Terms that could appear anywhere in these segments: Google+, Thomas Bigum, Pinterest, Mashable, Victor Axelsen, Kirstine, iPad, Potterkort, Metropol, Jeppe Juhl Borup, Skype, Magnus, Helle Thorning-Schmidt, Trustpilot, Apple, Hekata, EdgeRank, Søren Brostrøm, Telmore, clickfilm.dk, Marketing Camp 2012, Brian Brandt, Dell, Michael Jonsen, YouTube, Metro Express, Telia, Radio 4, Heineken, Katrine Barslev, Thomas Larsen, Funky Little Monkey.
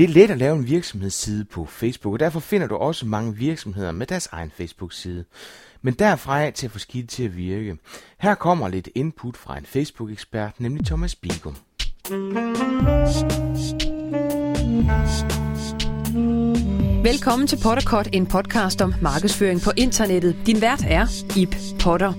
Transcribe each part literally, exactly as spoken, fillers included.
Det er let at lave en virksomhedsside på Facebook, og derfor finder du også mange virksomheder med deres egen Facebook-side. Men derfra er til at få skidt til at virke. Her kommer lidt input fra en Facebook-ekspert, nemlig Thomas Bigum. Velkommen til Potterkort, en podcast om markedsføring på internettet. Din vært er Ip Potter.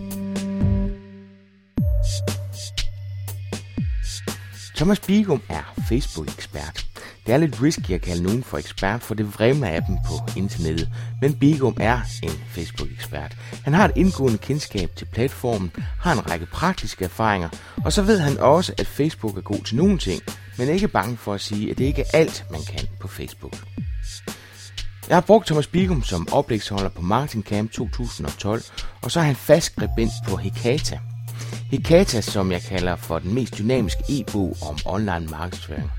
Thomas Bigum er Facebook-ekspert. Det er lidt risky at kalde nogen for ekspert, for det vrimler af dem på internettet. Men Bigum er en Facebook-ekspert. Han har et indgående kendskab til platformen, har en række praktiske erfaringer, og så ved han også, at Facebook er god til nogle ting, men er ikke bange for at sige, at det ikke er alt, man kan på Facebook. Jeg har brugt Thomas Bigum som oplægsholder på Marketing Camp to tusind og tolv, og så er han fast skribent på Hekata. Hekata, som jeg kalder for den mest dynamiske e-bog om online markedsføring.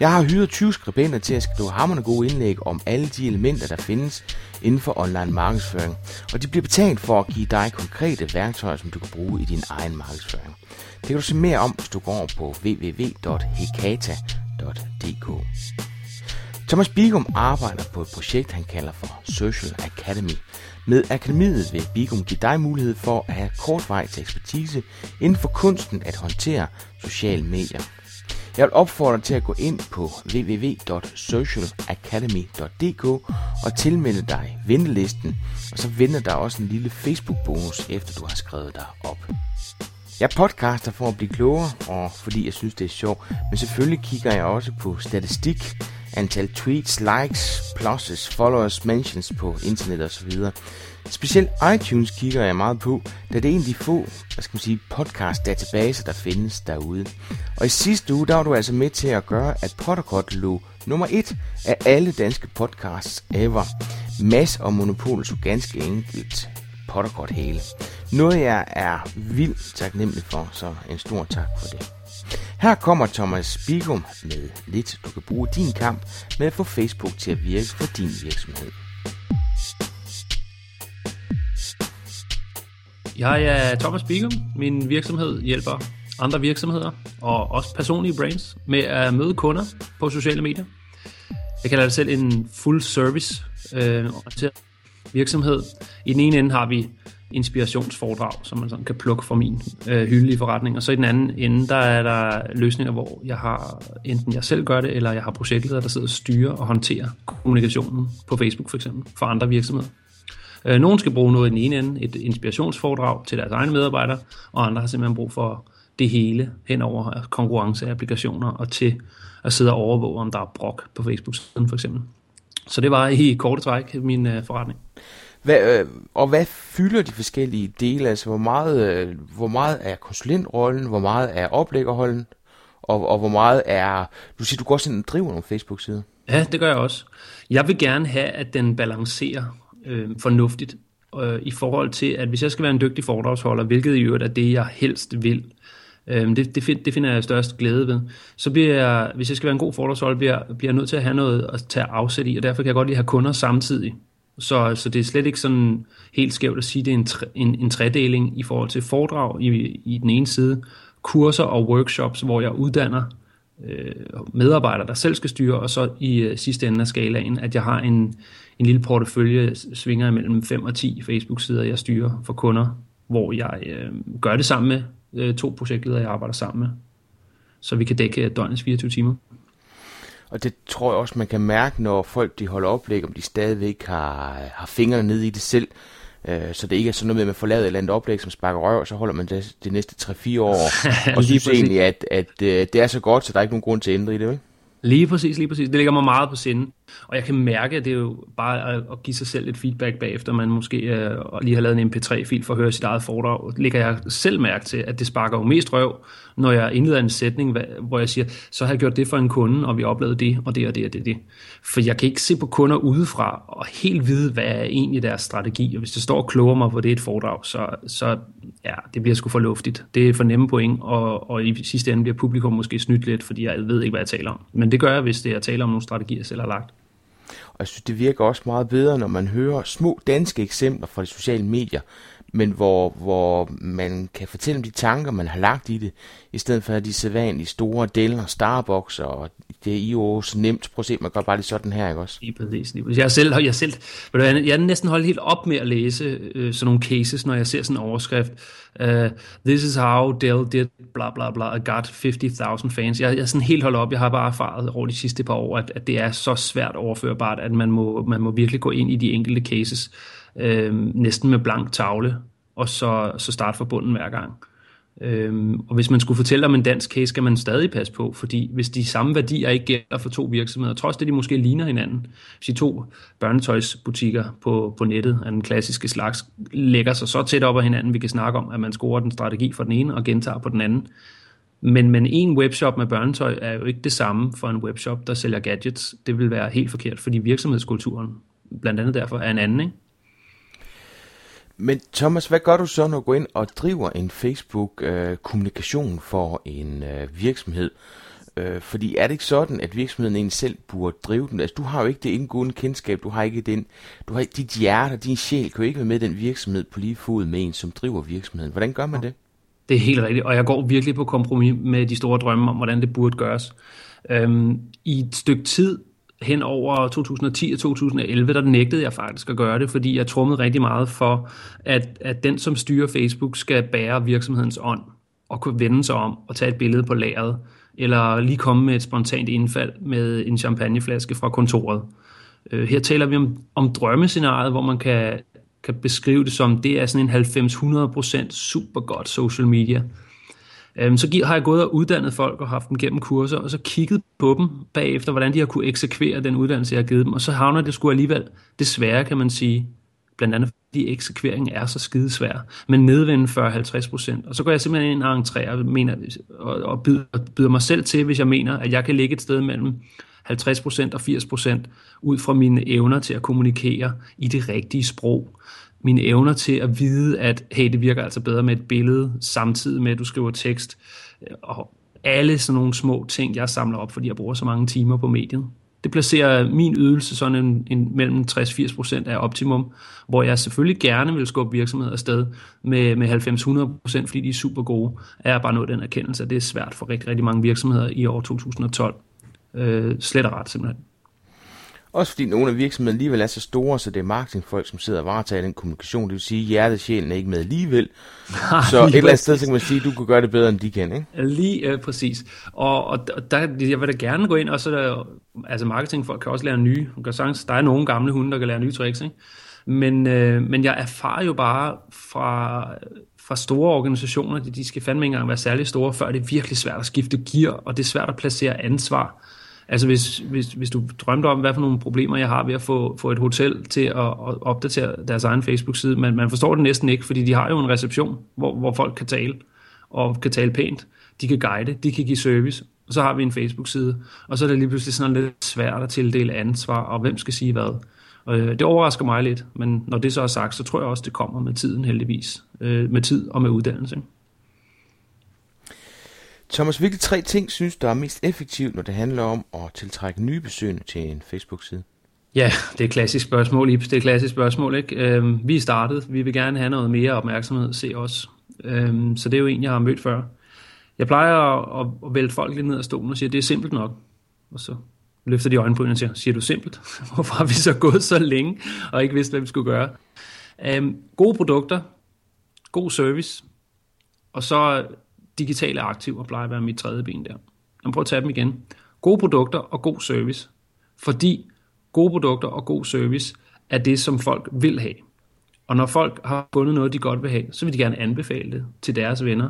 Jeg har hyret tyve skribenter til at skrive hamrende gode indlæg om alle de elementer, der findes inden for online markedsføring, og de bliver betalt for at give dig konkrete værktøjer, som du kan bruge i din egen markedsføring. Det kan du se mere om, hvis du går på w w w punktum hekata punktum d k. Thomas Bigum arbejder på et projekt, han kalder for Social Academy. Med akademiet vil Bigum give dig mulighed for at have kort vej til ekspertise inden for kunsten at håndtere sociale medier. Jeg vil opfordre dig til at gå ind på w w w punktum social academy punktum d k og tilmelde dig ventelisten, og så venter der også en lille Facebook-bonus, efter du har skrevet dig op. Jeg podcaster for at blive klogere, og fordi jeg synes, det er sjovt, men selvfølgelig kigger jeg også på statistik, antal tweets, likes, pluses, followers, mentions på internet osv. Specielt iTunes kigger jeg meget på, da det er en af de få, hvad skal man sige, podcast-databaser, der findes derude. Og i sidste uge, der var du altså med til at gøre, at Potterkort lå nummer et af alle danske podcasts ever. Mads og Monopol så ganske enkelt Potterkort hele. Noget jeg er vildt taknemmelig for, så en stor tak for det. Her kommer Thomas Bigum med lidt, du kan bruge din kamp med at få Facebook til at virke for din virksomhed. Jeg er Thomas Bigum. Min virksomhed hjælper andre virksomheder og også personlige brands med at møde kunder på sociale medier. Jeg kalder det selv en full service øh, virksomhed. I den ene ende har vi inspirationsforedrag, som man sådan kan plukke fra min øh, hylde i forretning. Og så i den anden ende, der er der løsninger, hvor jeg har enten jeg selv gør det, eller jeg har projektleder, der sidder og styrer og håndterer kommunikationen på Facebook for eksempel, for andre virksomheder. Øh, nogen skal bruge noget i den ene ende, et inspirationsforedrag til deres egne medarbejdere, og andre har simpelthen brug for det hele hen over konkurrenceapplikationer og til at sidde og overvåge, om der er brok på Facebook-siden for eksempel. Så det var i korte træk min øh, forretning. Hvad, øh, og hvad fylder de forskellige dele? Altså, hvor meget, øh, hvor meget er konsulentrollen, hvor meget er oplæggerholden, og, og hvor meget er... Du siger, du går også sådan driver nogle Facebook-sider. Ja, det gør jeg også. Jeg vil gerne have, at den balancerer øh, fornuftigt øh, i forhold til, at hvis jeg skal være en dygtig foredragsholder, hvilket i øvrigt er det, jeg helst vil, øh, det, det, det finder jeg størst glæde ved, så bliver jeg, hvis jeg skal være en god foredragsholder, bliver, bliver jeg nødt til at have noget at tage afsæt i, og derfor kan jeg godt lide at have kunder samtidig. Så, så det er slet ikke sådan helt skævt at sige, at det er en, tre, en, en tredeling i forhold til foredrag i, i den ene side, kurser og workshops, hvor jeg uddanner øh, medarbejdere, der selv skal styre, og så i øh, sidste ende af skalaen, at jeg har en, en lille portefølje, svinger mellem fem og ti Facebook-sider, jeg styrer for kunder, hvor jeg øh, gør det sammen med øh, to projektledere, jeg arbejder sammen med, så vi kan dække døgnets fireogtyve timer. Og det tror jeg også, man kan mærke, når folk de holder oplæg, om de stadigvæk har, har fingrene nede i det selv. Øh, så det ikke er sådan noget med, at man får lavet et eller andet oplæg, som sparker røv, og så holder man det de næste tre fire år. Og synes egentlig, at, at, at det er så godt, så der er ikke nogen grund til at ændre i det, ikke? Lige præcis, lige præcis. Det ligger mig meget på sinde. Og jeg kan mærke, at det er jo bare at give sig selv lidt feedback bagefter, man måske øh, lige har lavet en M P tre fil for at høre sit eget foredrag. Lægger jeg selv mærke til, at det sparker jo mest røv, når jeg indleder en sætning, hvor jeg siger, så har jeg gjort det for en kunde, og vi oplevede det, og det, og det, og det, det. For jeg kan ikke se på kunder udefra og helt vide, hvad er egentlig deres strategi. Og hvis det står og kloger mig på det et foredrag, så, så ja, det bliver sgu for luftigt. Det er for nemme point, og, og i sidste ende bliver publikum måske snydt lidt, fordi jeg ved ikke, hvad jeg taler om. Men det gør jeg, hvis det er at tale om nogle strategier, jeg selv har lagt. Og jeg synes, det virker også meget bedre, når man hører små danske eksempler fra de sociale medier, men hvor, hvor man kan fortælle om de tanker, man har lagt i det, i stedet for de sædvanlige store deller, Starbucks og det er I O så nemt. Prøv at se, man gør bare lige sådan her, ikke også? Lige præcis, lige præcis. Jeg selv, jeg selv, jeg er næsten holdt helt op med at læse øh, sådan nogle cases, når jeg ser sådan en overskrift. Uh, this is how Dell did bla bla bla, got halvtreds tusind fans. Jeg, jeg er sådan helt holdt op. Jeg har bare erfaret over de sidste par år, at, at det er så svært overførbart, at man må, man må virkelig gå ind i de enkelte cases, øh, næsten med blank tavle, og så, så starte fra bunden hver gang. Øhm, og hvis man skulle fortælle om en dansk case, skal man stadig passe på, fordi hvis de samme værdier ikke gælder for to virksomheder, trods det de måske ligner hinanden, hvis de to børnetøjsbutikker på, på nettet af den klassiske slags lægger sig så tæt op ad hinanden, vi kan snakke om, at man scorer den strategi for den ene og gentager på den anden, men, men en webshop med børnetøj er jo ikke det samme for en webshop, der sælger gadgets. Det vil være helt forkert, fordi virksomhedskulturen blandt andet derfor er en anden, ikke? Men Thomas, hvad gør du så, når du går ind og driver en Facebook-kommunikation øh, for en øh, virksomhed? Øh, fordi er det ikke sådan, at virksomheden egentlig selv burde drive den? Altså, du har jo ikke det indgående kendskab, du har ikke den, du har ikke dit hjerte, din sjæl kan jo ikke være med den virksomhed på lige fod med en, som driver virksomheden. Hvordan gør man det? Det er helt rigtigt, og jeg går virkelig på kompromis med de store drømme om, hvordan det burde gøres. Øhm, I et stykke tid, hen over to tusind og ti og to tusind og elleve, der nægtede jeg faktisk at gøre det, fordi jeg trummede rigtig meget for, at, at den, som styrer Facebook, skal bære virksomhedens ånd og kunne vende sig om og tage et billede på lageret, eller lige komme med et spontant indfald med en champagneflaske fra kontoret. Her taler vi om, om drømmescenariet, hvor man kan, kan beskrive det som, det er sådan en halvfems til hundrede procent super godt social media. Så har jeg gået og uddannet folk og haft dem gennem kurser, og så kigget på dem bagefter, hvordan de har kunne eksekvere den uddannelse, jeg har givet dem. Og så havner det sgu alligevel, desværre kan man sige, blandt andet fordi eksekveringen er så skidesvær, men nedvende fyrre til halvtreds procent. Og så går jeg simpelthen ind og entrerer mener, og, og, byder, og byder mig selv til, hvis jeg mener, at jeg kan ligge et sted mellem halvtreds procent og firs procent ud fra mine evner til at kommunikere i det rigtige sprog. Mine evner til at vide, at hey, det virker altså bedre med et billede, samtidig med, at du skriver tekst. Og alle sådan nogle små ting, jeg samler op, fordi jeg bruger så mange timer på mediet. Det placerer min ydelse sådan en, en, mellem tres til firs procent af optimum, hvor jeg selvfølgelig gerne vil skubbe virksomheder afsted med, med halvfems til hundrede procent, fordi de er super gode. Jeg er bare nået den erkendelse, at det er svært for rigtig, rigtig mange virksomheder i år to tusind og tolv. Øh, slet og ret simpelthen. Også fordi nogle af virksomhederne alligevel er så store, så det er marketingfolk, som sidder og varetager den kommunikation. Det vil sige, at hjertesjælen er ikke med alligevel. Så et eller andet sted, så kan man sige, at du kunne gøre det bedre, end de kan, ikke? Lige øh, præcis. Og, og der, jeg vil da gerne gå ind, og så der, altså marketingfolk kan også lære nye. Der er nogle gamle hunde, der kan lære nye tricks, ikke? Men, øh, men jeg erfarer jo bare fra, fra store organisationer, de skal fandme ikke engang være særlig store, før det er virkelig svært at skifte gear, og det er svært at placere ansvar. Altså hvis, hvis, hvis du drømte om, hvad for nogle problemer jeg har ved at få, få et hotel til at, at opdatere deres egen Facebook-side, men man forstår det næsten ikke, fordi de har jo en reception, hvor, hvor folk kan tale, og kan tale pænt, de kan guide, de kan give service, og så har vi en Facebook-side, og så er det lige pludselig sådan lidt svært at tildele ansvar, og hvem skal sige hvad. Og det overrasker mig lidt, men når det så er sagt, så tror jeg også, det kommer med tiden heldigvis, med tid og med uddannelse. Thomas, hvilke tre ting synes du er mest effektivt, når det handler om at tiltrække nye besøgende til en Facebook-side? Ja, det er et klassisk spørgsmål, Ip. Det er et klassisk spørgsmål, ikke? Øhm, vi er startet. Vi vil gerne have noget mere opmærksomhed. Se os. Øhm, så det er jo en, jeg har mødt før. Jeg plejer at, at vælte folk lidt ned af stolen og siger, det er simpelt nok. Og så løfter de øjenbrynene og siger, siger du simpelt? Hvorfor har vi så gået så længe og ikke vidste, hvad vi skulle gøre? Øhm, gode produkter, god service, og så digitale aktiver plejer at være mit tredje ben der. Jeg prøver at tage dem igen. Gode produkter og god service. Fordi gode produkter og god service er det, som folk vil have. Og når folk har fundet noget, de godt vil have, så vil de gerne anbefale det til deres venner.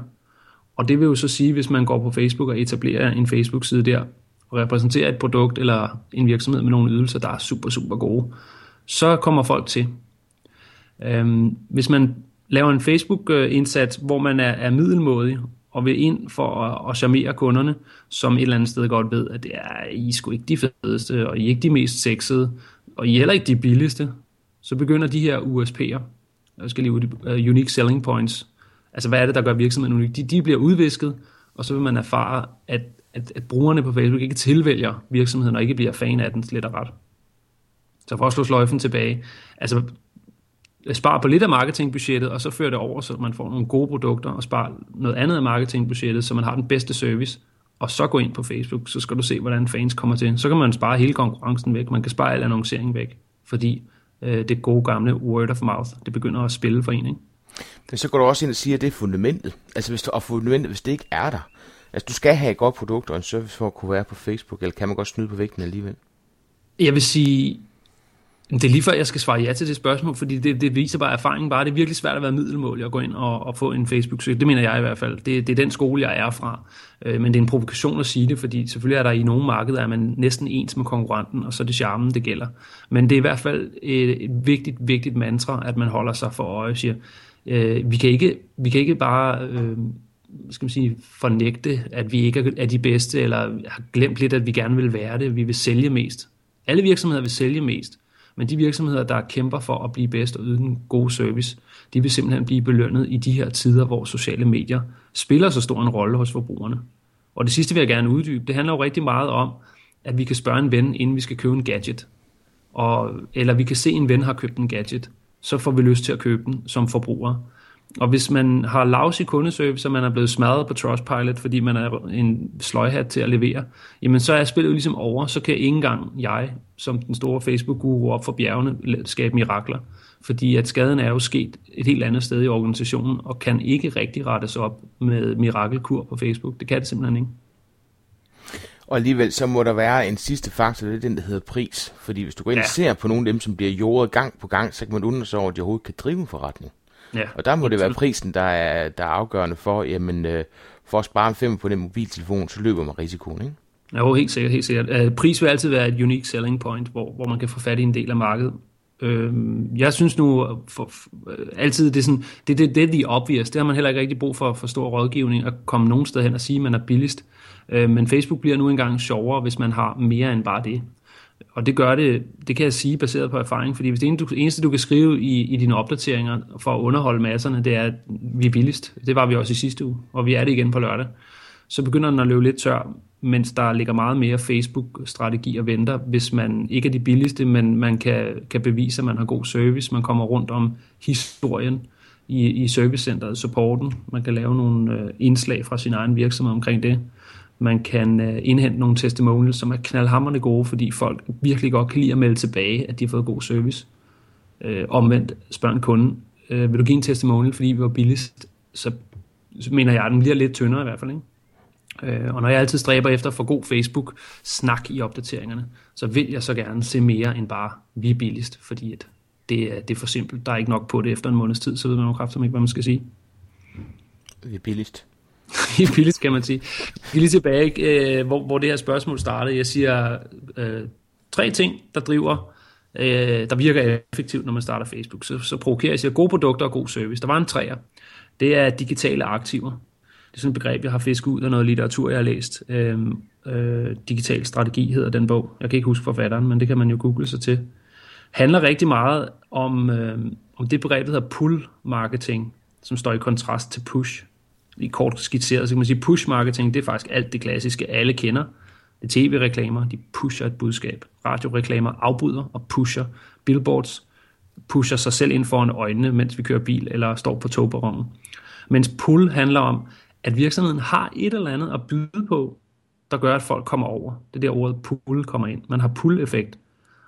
Og det vil jo så sige, hvis man går på Facebook og etablerer en Facebook-side der, og repræsenterer et produkt eller en virksomhed med nogle ydelser, der er super, super gode, så kommer folk til. Øhm, hvis man laver en Facebook-indsats, hvor man er, er middelmådig, og vil ind for at, at charmere kunderne, som et eller andet sted godt ved, at det er, I er sgu ikke de fedeste, og I er ikke de mest sexede, og I er heller ikke de billigste, så begynder de her U S P'er, jeg skal lige ud, uh, Unique Selling Points, altså hvad er det, der gør virksomheden unik, de, de bliver udvisket, og så vil man erfare, at, at, at brugerne på Facebook ikke tilvælger virksomheden, og ikke bliver fan af den slet og ret. Så for at slå sløjfen tilbage, altså spar på lidt af marketingbudgettet, og så fører det over, så man får nogle gode produkter, og spar noget andet af marketingbudgettet, så man har den bedste service, og så gå ind på Facebook, så skal du se, hvordan fans kommer til. Så kan man spare hele konkurrencen væk, man kan spare al annonceringen væk, fordi øh, det gode gamle word of mouth, det begynder at spille for en, ikke? Men så går du også ind og siger, at det er fundamentet. Altså hvis, du, og fundamentet, hvis det ikke er der. Altså du skal have et godt produkt og en service for at kunne være på Facebook, eller kan man godt snyde på vægten alligevel? Jeg vil sige, det er lige før jeg skal svare ja til det spørgsmål, fordi det, det viser bare erfaringen bare. Det er virkelig svært at være middelmålig og gå ind og, og få en Facebook-søg. Det mener jeg i hvert fald. Det, det er den skole, jeg er fra. Øh, men det er en provokation at sige det, fordi selvfølgelig er der i nogle markeder, at man næsten ens med konkurrenten, og så er det charmen, det gælder. Men det er i hvert fald et, et vigtigt, vigtigt mantra, at man holder sig for øje og siger, øh, vi, kan ikke, vi kan ikke bare... Øh, skal man sige, fornægte, at vi ikke er de bedste, eller har glemt lidt, at vi gerne vil være det, vi vil sælge mest. Alle virksomheder vil sælge mest, men de virksomheder, der kæmper for at blive bedst og yde den gode service, de vil simpelthen blive belønnet i de her tider, hvor sociale medier spiller så stor en rolle hos forbrugerne. Og det sidste vil jeg gerne uddybe, det handler jo rigtig meget om, at vi kan spørge en ven, inden vi skal købe en gadget, og, eller vi kan se, en ven har købt en gadget, så får vi lyst til at købe den som forbrugere. Og hvis man har lousy kundeservice, og man er blevet smadret på Trustpilot, fordi man er en sløjhat til at levere, jamen så er spillet jo ligesom over, så kan ikke engang jeg, som den store Facebook-guru op for bjergene, skabe mirakler. Fordi at skaden er jo sket et helt andet sted i organisationen, og kan ikke rigtig rettes op med mirakelkur på Facebook. Det kan det simpelthen ikke. Og alligevel så må der være en sidste faktor, det er den, der hedder pris. Fordi hvis du går ind og ser på nogle af dem, som bliver jordet gang på gang, så kan man undre sig over, at de overhovedet kan drive en forretning. Ja, og der må det være prisen, der er, der er afgørende for, jamen øh, for at spare en femmer på den mobiltelefon, så løber man risikoen, ikke? Jo, helt sikkert, helt sikkert. Pris vil altid være et unique selling point, hvor, hvor man kan få fat i en del af markedet. Øh, jeg synes nu for, øh, altid, det er sådan, det, det, det er the obvious, det har man heller ikke rigtig brug for, for stor rådgivning, at komme nogen sted hen og sige, at man er billigst. Øh, men Facebook bliver nu engang sjovere, hvis man har mere end bare det. Og det gør det, det kan jeg sige baseret på erfaring, fordi hvis det eneste, du kan skrive i, i dine opdateringer for at underholde masserne, det er, at vi er billigst. Det var vi også i sidste uge, og vi er det igen på lørdag. Så begynder den at løbe lidt tør, mens der ligger meget mere Facebook-strategi og venter, hvis man ikke er de billigste, men man kan, kan bevise, at man har god service. Man kommer rundt om historien i, i servicecenteret, supporten. Man kan lave nogle indslag fra sin egen virksomhed omkring det. Man kan indhente nogle testimonials, som er knaldhamrende gode, fordi folk virkelig godt kan lide at melde tilbage, at de har fået god service. Øh, omvendt spørger en kunde, øh, vil du give en testimonial, fordi vi var billigst? Så mener jeg, at den bliver lidt tyndere i hvert fald, ikke? Øh, og når jeg altid stræber efter at få god Facebook-snak i opdateringerne, så vil jeg så gerne se mere end bare, vi er billigst, fordi at det, er, det er for simpelt. Der er ikke nok på det efter en måneds tid, så ved man jo kraftigt ikke, hvad man skal sige. Vi er billigst. I billigt, kan man sige. Jeg skal lige tilbage, øh, hvor, hvor det her spørgsmål startede. Jeg siger øh, tre ting, der driver, øh, der virker effektivt, når man starter Facebook. Så, så provokerer jeg, siger gode produkter og god service. Der var en træer. Det er digitale aktiver. Det er sådan et begreb, jeg har fisket ud af noget litteratur, jeg har læst. Øh, øh, digital strategi hedder den bog. Jeg kan ikke huske forfatteren, men det kan man jo google sig til. Handler rigtig meget om, øh, om det begreb, der hedder pull-marketing, som står i kontrast til push. I kort skitseret, så kan man sige, push-marketing, det er faktisk alt det klassiske, alle kender. Det tv-reklamer, de pusher et budskab. Radioreklamer afbryder og pusher. Billboards pusher sig selv ind foran øjnene, mens vi kører bil eller står på togperronen. Mens pull handler om, at virksomheden har et eller andet at byde på, der gør, at folk kommer over. Det der ordet pull kommer ind. Man har pull-effekt.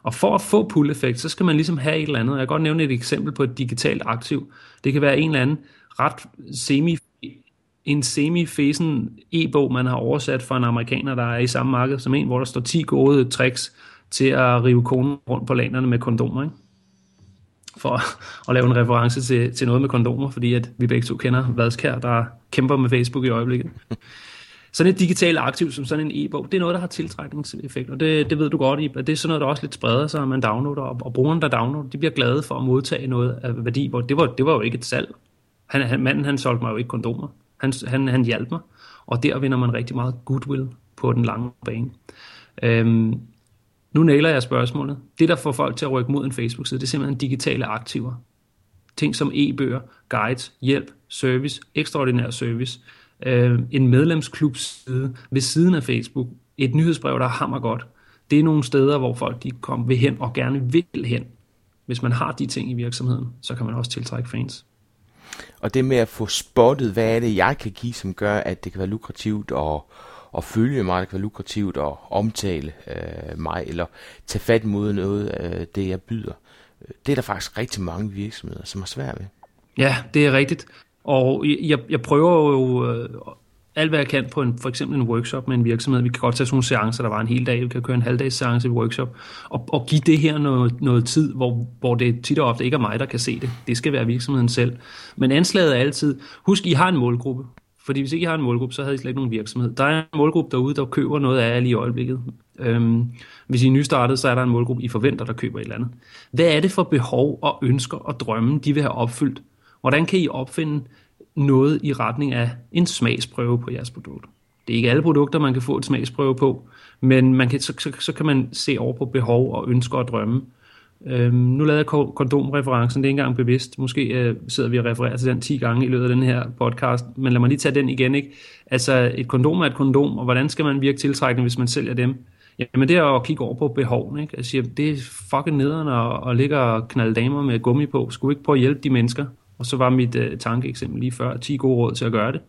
Og for at få pull-effekt, så skal man ligesom have et eller andet. Jeg kan godt nævne et eksempel på et digitalt aktiv. Det kan være en eller anden ret semi en semi-fesen e-bog, man har oversat for en amerikaner, der er i samme marked som en, hvor der står ti gode tricks til at rive konen rundt på lanerne med kondomer, ikke? For at lave en reference til, til noget med kondomer, fordi at vi begge to kender Vadskær, der kæmper med Facebook i øjeblikket. Sådan et digitalt aktiv som sådan en e-bog, det er noget, der har tiltrækningseffekt, og det, det ved du godt, Ip, at det er sådan noget, der også lidt spreder sig, at man downloader, og, og brugeren, der downloader, de bliver glade for at modtage noget af værdi, hvor det var, det var jo ikke et salg. Han, han, manden, han solgte mig jo ikke kondomer. Han, han, han hjalp mig, og der vinder man rigtig meget goodwill på den lange bane. Øhm, nu næler jeg spørgsmålet. Det, der får folk til at rykke mod en Facebook-side, det er simpelthen digitale aktiver. Ting som e-bøger, guides, hjælp, service, ekstraordinær service, øhm, en medlemsklubside ved siden af Facebook, et nyhedsbrev, der er hammergodt. Det er nogle steder, hvor folk de kommer ved hen og gerne vil hen. Hvis man har de ting i virksomheden, så kan man også tiltrække fans. Og det med at få spottet, hvad er det, jeg kan give, som gør, at det kan være lukrativt og, at følge mig, det kan være lukrativt at omtale øh, mig, eller tage fat mod noget øh, det, jeg byder. Det er der faktisk rigtig mange virksomheder, som har svært ved. Ja, det er rigtigt. Og jeg, jeg prøver jo øh, alt, hvad jeg kan på en, for eksempel en workshop med en virksomhed. Vi kan godt tage sådan nogle seancer, der var en hel dag. Vi kan køre en halvdags seance i workshop. Og, og give det her noget, noget tid, hvor, hvor det tit og ofte ikke er mig, der kan se det. Det skal være virksomheden selv. Men anslaget er altid, husk, I har en målgruppe. Fordi hvis ikke I har en målgruppe, så havde I slet ikke nogen virksomhed. Der er en målgruppe derude, der køber noget af jer lige i øjeblikket. Øhm, hvis I er nystartet, så er der en målgruppe, I forventer, der køber et eller andet. Hvad er det for behov og ønsker og drømme, de vil have opfyldt? Hvordan kan I opfinde noget i retning af en smagsprøve på jeres produkt? Det er ikke alle produkter, man kan få et smagsprøve på, men man kan, så, så, så kan man se over på behov og ønsker og drømme. Øhm, nu lavede jeg kondomreferencen, det er ikke engang bevidst. Måske øh, sidder vi og refererer til den ti gange i løbet af den her podcast, men lad mig lige tage den igen, ikke? Altså, et kondom er et kondom, og hvordan skal man virke tiltrækkende, hvis man sælger dem? Jamen, det er at kigge over på behovene, ikke? Altså, det er fucking nederen at, at ligge og knalde damer med gummi på. Skulle ikke prøve at hjælpe de mennesker? Og så var mit øh, tankeeksempel lige før, ti gode råd til at gøre det.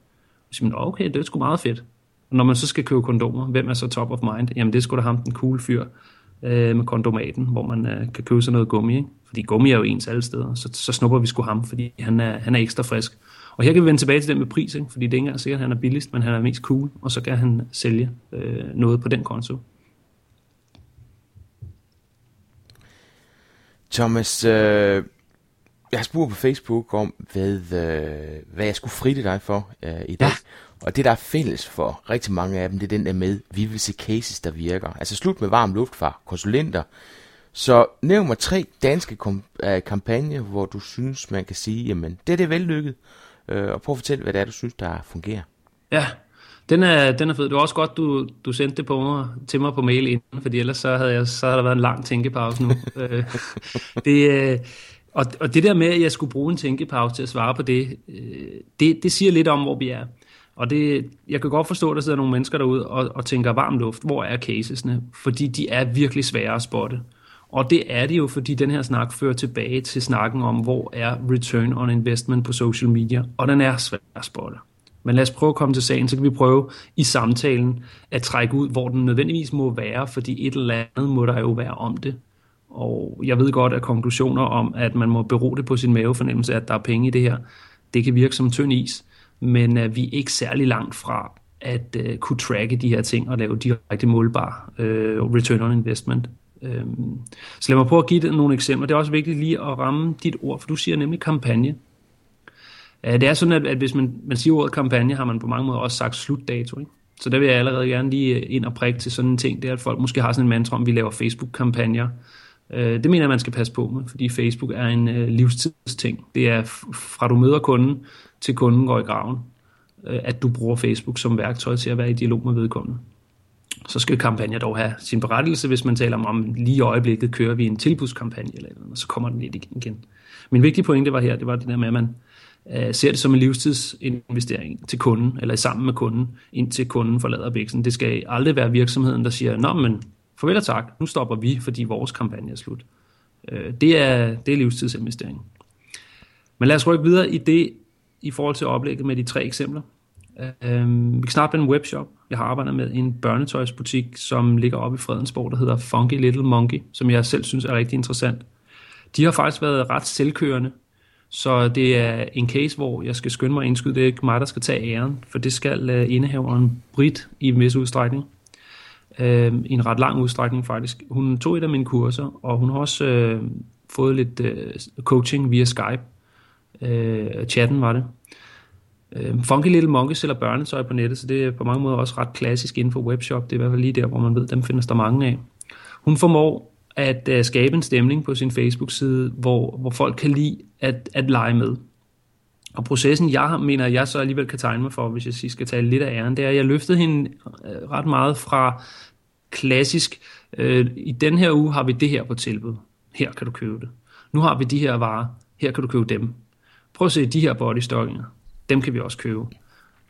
Så siger man, okay, det er sgu meget fedt. Og når man så skal købe kondomer, hvem er så top of mind? Jamen, det er sgu da ham, den cool fyr øh, med kondomaten, hvor man øh, kan købe sig noget gummi, ikke? Fordi gummi er jo ens alle steder, så, så snupper vi sgu ham, fordi han er, han er ekstra frisk. Og her kan vi vende tilbage til den med pris, ikke? Fordi det er ikke engang sikkert, at han er billigst, men han er mest cool, og så kan han sælge øh, noget på den konto. Thomas, øh... jeg har spurgt på Facebook om, hvad, øh, hvad jeg skulle fritte dig for øh, i dag. Ja. Og det, der er fælles for rigtig mange af dem, det er den der med, vi vil se cases, der virker. Altså slut med varm luft fra konsulenter. Så nævn mig tre danske kom- øh, kampagner, hvor du synes, man kan sige, jamen, det er det vellykket. Øh, og prøv at fortælle, hvad det er, du synes, der fungerer. Ja, den er, den er fed. Det var også godt, du, du sendte det på mig, til mig på mail inden, fordi ellers så havde, jeg, så havde der været en lang tænkepause nu. det øh, Og det der med, at jeg skulle bruge en tænkepause til at svare på det, det, det siger lidt om, hvor vi er. Og det, jeg kan godt forstå, at der sidder nogle mennesker derude og, og tænker varm luft. Hvor er casesne? Fordi de er virkelig svære at spotte. Og det er det jo, fordi den her snak fører tilbage til snakken om, hvor er return on investment på social media. Og den er svær at spotte. Men lad os prøve at komme til sagen, så kan vi prøve i samtalen at trække ud, hvor den nødvendigvis må være, fordi et eller andet må der jo være om det. Og jeg ved godt, at konklusioner om, at man må bero det på sin mavefornemmelse, at der er penge i det her, det kan virke som tynd is, men uh, vi er ikke særlig langt fra at uh, kunne tracke de her ting og lave direkte målbar uh, return on investment. Um, så lad mig prøve at give det nogle eksempler. Det er også vigtigt lige at ramme dit ord, for du siger nemlig kampagne. Uh, det er sådan, at, at hvis man, man siger ordet kampagne, har man på mange måder også sagt slutdato, ikke? Så der vil jeg allerede gerne lige ind og prikke til sådan en ting, det er, at folk måske har sådan en mantra om, at vi laver Facebook-kampagner. Det mener jeg, man skal passe på med, fordi Facebook er en øh, livstidsting. Det er fra du møder kunden, til kunden går i graven, øh, at du bruger Facebook som værktøj til at være i dialog med vedkommende. Så skal kampagner dog have sin berettigelse, hvis man taler om, om lige i øjeblikket kører vi en tilbudskampagne, eller andet, og så kommer den lidt igen. Min vigtige pointe var her, det var det der med, at man øh, ser det som en livstidsinvestering til kunden, eller sammen med kunden, indtil kunden forlader biksen. Det skal aldrig være virksomheden, der siger, nå, men farvel og tak, nu stopper vi, fordi vores kampagne er slut. Det er, det er livstidsinvestering. Men lad os rykke videre i det, i forhold til oplægget med de tre eksempler. Vi kan snakke en webshop. Jeg har arbejdet med en børnetøjsbutik, som ligger oppe i Fredensborg, der hedder Funky Little Monkey, som jeg selv synes er rigtig interessant. De har faktisk været ret selvkørende, så det er en case, hvor jeg skal skynde mig at indskyde. Det er ikke mig, der skal tage æren, for det skal indehaveren Britt i en vis udstrækning. Øh, i en ret lang udstrækning faktisk. Hun tog et af mine kurser, og hun har også øh, fået lidt øh, coaching via Skype. Øh, chatten var det. Øh, Funky Little Monkey sælger børnetøj på nettet, så det er på mange måder også ret klassisk inden for webshop. Det er i hvert fald lige der, hvor man ved, dem findes der mange af. Hun formår at øh, skabe en stemning på sin Facebook-side, hvor, hvor folk kan lide at, at lege med. Og processen, jeg mener, jeg så alligevel kan tegne mig for, hvis jeg skal tale lidt af æren, det er, at jeg løftede hende ret meget fra klassisk, øh, i den her uge har vi det her på tilbud, her kan du købe det. Nu har vi de her varer, her kan du købe dem. Prøv at se de her bodystockinger, dem kan vi også købe.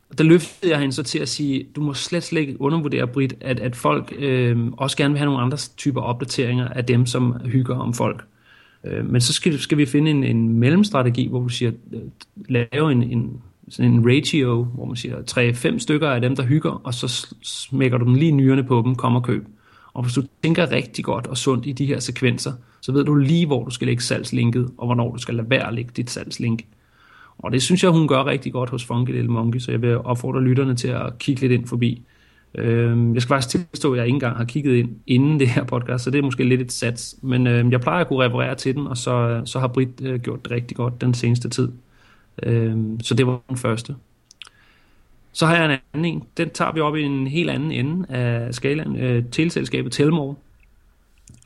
Og der løftede jeg hende så til at sige, du må slet, slet ikke undervurdere, Britt, at, at folk øh, også gerne vil have nogle andre typer opdateringer af dem, som hygger om folk. Men så skal, skal vi finde en, en mellemstrategi, hvor vi siger, lave en, en, sådan en ratio, hvor man siger tre til fem stykker af dem, der hygger, og så smækker du dem lige nyrerne på dem, kom og køb. Og hvis du tænker rigtig godt og sundt i de her sekvenser, så ved du lige, hvor du skal lægge salgslinket, og hvornår du skal lade være at lægge dit salgslink. Og det synes jeg, hun gør rigtig godt hos Funky Little Monkey, så jeg vil opfordre lytterne til at kigge lidt ind forbi. Jeg skal faktisk tilstå, at jeg ikke engang har kigget ind inden det her podcast, så det er måske lidt et sats. Men jeg plejer at kunne referere til den, og så, så har Britt gjort det rigtig godt den seneste tid. Så det var den første. Så har jeg en anden en. Den tager vi op i en helt anden ende af skalaen. Teleselskabet Telmore.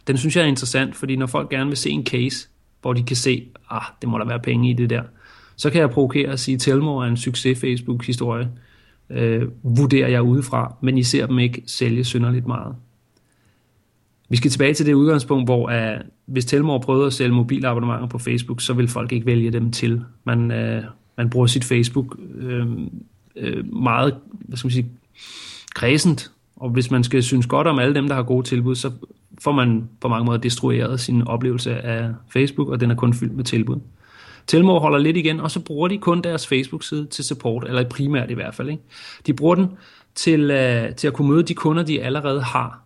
Den synes jeg er interessant, fordi når folk gerne vil se en case, hvor de kan se, ah, det må der være penge i det der, så kan jeg provokere og sige, at Telmore er en succes Facebook-historie. Øh, vurderer jeg udefra, men I ser dem ikke sælge synderligt meget. Vi skal tilbage til det udgangspunkt, hvor uh, hvis Telmore prøvede at sælge mobilabonnementer på Facebook, så vil folk ikke vælge dem til. Man, uh, man bruger sit Facebook øh, øh, meget, hvad skal man sige, kredsent, og hvis man skal synes godt om alle dem, der har gode tilbud, så får man på mange måder destrueret sin oplevelse af Facebook, og den er kun fyldt med tilbud. Telmore holder lidt igen, og så bruger de kun deres Facebook-side til support, eller primært i hvert fald. Ikke? De bruger den til, øh, til at kunne møde de kunder, de allerede har.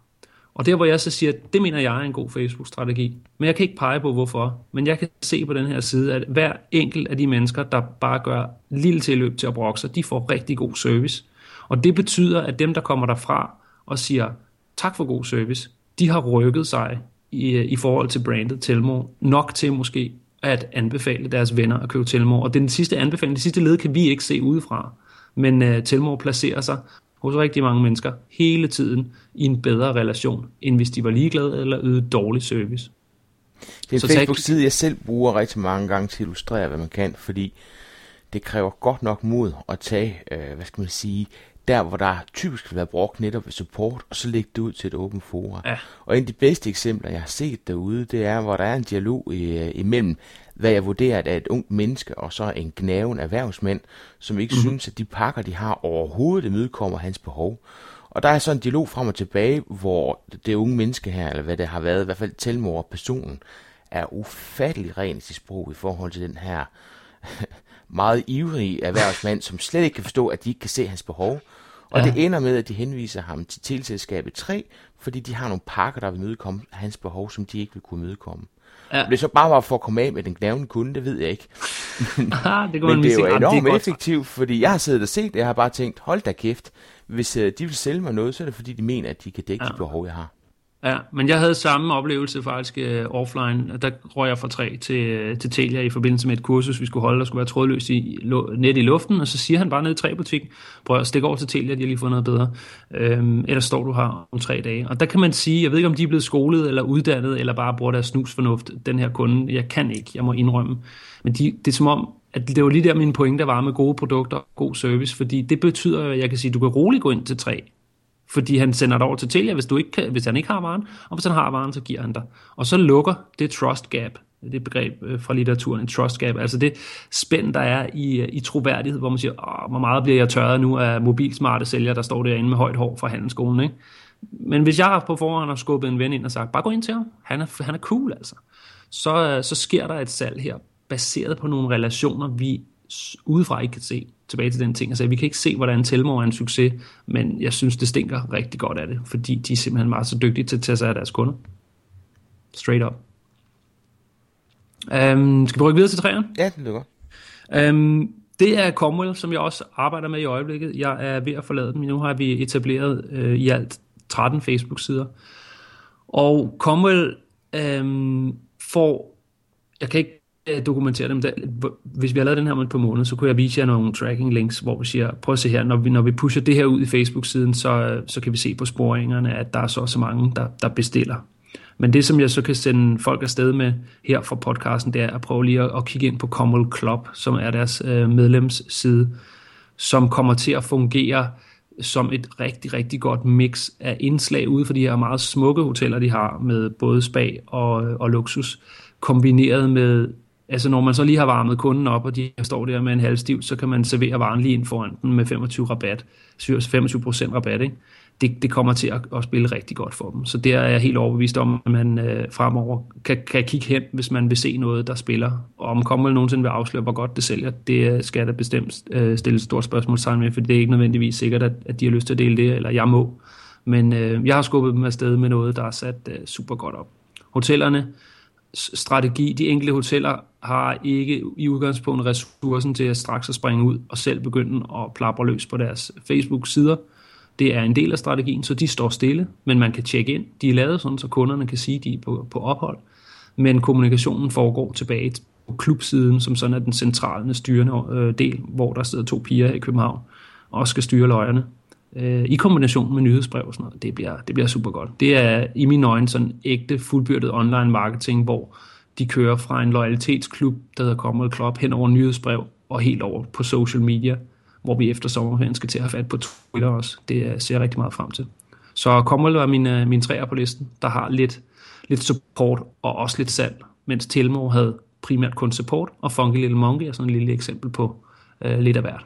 Og der, hvor jeg så siger, det mener jeg er en god Facebook-strategi, men jeg kan ikke pege på, hvorfor. Men jeg kan se på den her side, at hver enkelt af de mennesker, der bare gør lille tilløb til at brokke sig, de får rigtig god service. Og det betyder, at dem, der kommer derfra og siger, tak for god service, de har rykket sig i, i forhold til brandet Telmore, nok til måske at anbefale deres venner at købe Telmore. Og det er den sidste anbefaling, det sidste led kan vi ikke se udefra. Men uh, Telmore placerer sig hos rigtig mange mennesker hele tiden i en bedre relation, end hvis de var ligeglade eller ydede dårlig service. Det er så en Facebook-side, tak. Jeg selv bruger rigtig mange gange til at illustrere, hvad man kan, fordi det kræver godt nok mod at tage, øh, hvad skal man sige, der hvor der typisk vil være brugt netop ved support, og så lægge det ud til et åbent forum. Ja. Og en af de bedste eksempler, jeg har set derude, det er, hvor der er en dialog øh, imellem, hvad jeg vurderer, at er et ungt menneske, og så en gnaven erhvervsmand, som ikke mm-hmm. synes, at de pakker, de har overhovedet, imødekommer hans behov. Og der er så en dialog frem og tilbage, hvor det unge menneske her, eller hvad det har været, i hvert fald Telmore personen, er ufattelig ren i sit sprog i forhold til den her meget ivrige erhvervsmand, som slet ikke kan forstå, at de ikke kan se hans behov. Og ja. Det ender med, at de henviser ham til teleselskabet tre, fordi de har nogle pakker, der vil mødekomme hans behov, som de ikke vil kunne mødekomme. Ja. Det er så bare var for at komme af med den gnavende kunde, det ved jeg ikke. Aha, det men det er jo enormt det er effektivt, fordi jeg har siddet og set det, jeg har bare tænkt, hold da kæft, hvis uh, de vil sælge mig noget, så er det fordi, de mener, at de kan dække ja. de behov, jeg har. Ja, men jeg havde samme oplevelse faktisk uh, offline. Der røg jeg fra tre til, uh, til Telia i forbindelse med et kursus, vi skulle holde, der skulle være trådløst i, lo- net i luften, og så siger han bare ned i træbutikken, prøv at stikke over til Telia, de har lige fået noget bedre, øhm, ellers står du her om tre dage. Og der kan man sige, jeg ved ikke om de er blevet skolet eller uddannet, eller bare bruger deres snusfornuft, den her kunde, jeg kan ikke, jeg må indrømme. Men de, det er som om, at det var lige der mine pointe, der var med gode produkter og god service, fordi det betyder, at jeg kan sige, at du kan roligt gå ind til tre, fordi han sender dig over til Telia, hvis, du ikke kan, hvis han ikke har varen, og hvis han har varen, så giver han dig. Og så lukker det trust gap, det begreb fra litteraturen, en trust gap, altså det spænd, der er i, i troværdighed, hvor man siger, åh, hvor meget bliver jeg tørret nu af mobilsmarte sælgere, der står derinde med højt hår fra handelsskolen, ikke? Men hvis jeg har på forhånd og skubbet en ven ind og sagt, bare gå ind til ham, han er, han er cool altså, så, så sker der et salg her, baseret på nogle relationer, vi udefra ikke kan se. Tilbage til den ting. Altså, vi kan ikke se, hvordan Telmore er en succes, men jeg synes, det stinker rigtig godt af det, fordi de er simpelthen meget så dygtige til at tage sig af deres kunder. Straight up. Um, skal vi rykke videre til træerne? Ja, det lyder godt. Um, det er Comwell, som jeg også arbejder med i øjeblikket. Jeg er ved at forlade dem. Nu har vi etableret øh, i alt tretten Facebook-sider. Og Comwell øh, får... Jeg kan ikke dokumentere dem. Hvis vi har lavet den her måned på måned, så kunne jeg vise jer nogle tracking links, hvor vi siger, prøv at se her, når vi, når vi pusher det her ud i Facebook-siden, så, så kan vi se på sporingerne, at der er så så mange, der, der bestiller. Men det, som jeg så kan sende folk afsted med her fra podcasten, det er at prøve lige at, at kigge ind på Comwell Club, som er deres øh, medlemsside, som kommer til at fungere som et rigtig, rigtig godt mix af indslag ude for de her meget smukke hoteller, de har med både spa og, og luksus, kombineret med altså når man så lige har varmet kunden op, og de står der med en halvstiv, så kan man servere varen lige ind foran den med femogtyve procent rabat. femogtyve procent rabat, ikke? det, det kommer til at, at spille rigtig godt for dem. Så der er jeg helt overbevist om, at man øh, fremover kan, kan kigge hen, hvis man vil se noget, der spiller. Og om Comwell nogensinde vil afsløre, hvor godt det sælger, det skal der bestemt øh, stille et stort spørgsmålstegn med, for det er ikke nødvendigvis sikkert, at, at de har lyst til at dele det, eller jeg må. Men øh, jeg har skubbet dem afsted med noget, der er sat øh, super godt op. Hotellerne, strategi, de enkelte hoteller har ikke i udgangspunktet ressourcen til at straks at springe ud og selv begynde at plapre løs på deres Facebook-sider. Det er en del af strategien, så de står stille, men man kan tjekke ind. De er lavet sådan, så kunderne kan sige, at de er på, på ophold, men kommunikationen foregår tilbage på klubsiden, som sådan er den centrale styrende øh, del, hvor der sidder to piger i København og skal styre løjerne. Øh, I kombination med nyhedsbrev og sådan noget, det bliver, det bliver super godt. Det er i mine øjne sådan ægte, fuldbyrdet online marketing, hvor de kører fra en loyalitetsklub, der hedder Comwell Club, hen over nyhedsbrev og helt over på social media, hvor vi efter sommerferien skal til at have fat på Twitter også. Det ser jeg rigtig meget frem til. Så Comwell var min, min træer på listen, der har lidt, lidt support og også lidt salg, mens Telmore havde primært kun support, og Funky Little Monkey er sådan et lille eksempel på øh, lidt af hvert.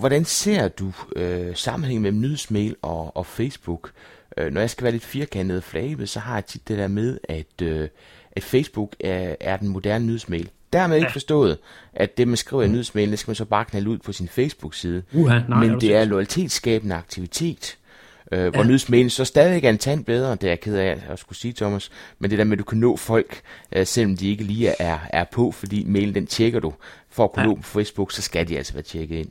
Hvordan ser du øh, sammenhængen mellem nyhedsmail og, og Facebook? Øh, når jeg skal være lidt firkantet og flabet, så har jeg tit det der med, at, øh, at Facebook er, er den moderne nyhedsmail. Dermed ikke forstået, at det, man skriver i nyhedsmailen, det skal man så bare knalde ud på sin Facebook-side. Uh-huh, nej, Men det er loyalitetsskabende aktivitet, øh, hvor uh-huh. nyhedsmailen så stadig er en tand bedre, det er jeg ked af at skulle sige, Thomas. Men det der med, at du kan nå folk, øh, selvom de ikke lige er, er på, fordi mailen, den tjekker du. For at kunne uh-huh. nå på Facebook, så skal de altså være tjekket ind.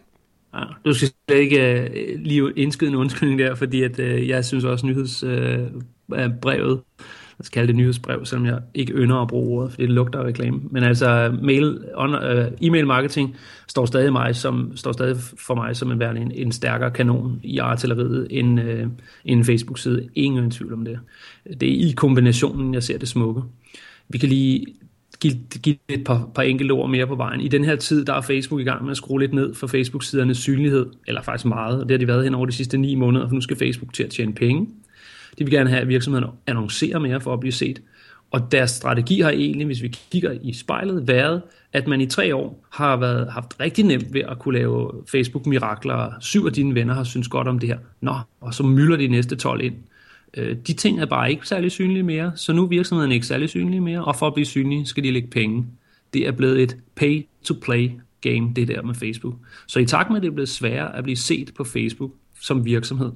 Ja, du skal slet ikke øh, lige indskyde en undskyldning der, fordi at, øh, jeg synes også, nyhedsbrevet, øh, jeg skal kalde det nyhedsbrev, selvom jeg ikke ynder at bruge ordet, for det lugter af reklame. Men altså mail, on, uh, e-mail marketing står stadig, mig som, står stadig for mig som en, en, en stærkere kanon i artilleriet end uh, en Facebook-side. Ingen tvivl om det. Det er i kombinationen, jeg ser det smukke. Vi kan lige give, give et par, par enkelte ord mere på vejen. I den her tid, der er Facebook i gang med at skrue lidt ned for Facebook-sidernes synlighed, eller faktisk meget, og det har de været hen over de sidste ni måneder, for nu skal Facebook til at tjene penge. De vil gerne have, at virksomhederne annoncerer mere for at blive set. Og deres strategi har egentlig, hvis vi kigger i spejlet, været, at man i tre år har været, haft rigtig nemt ved at kunne lave Facebook-mirakler. Syv af dine venner har syntes godt om det her. Nå, og så mylder de næste tolv ind. De ting er bare ikke særlig synlige mere, så nu er virksomheden ikke særlig synlige mere, og for at blive synlige skal de lægge penge. Det er blevet et pay-to-play game, det der med Facebook. Så i takt med, det er blevet sværere at blive set på Facebook som virksomhed,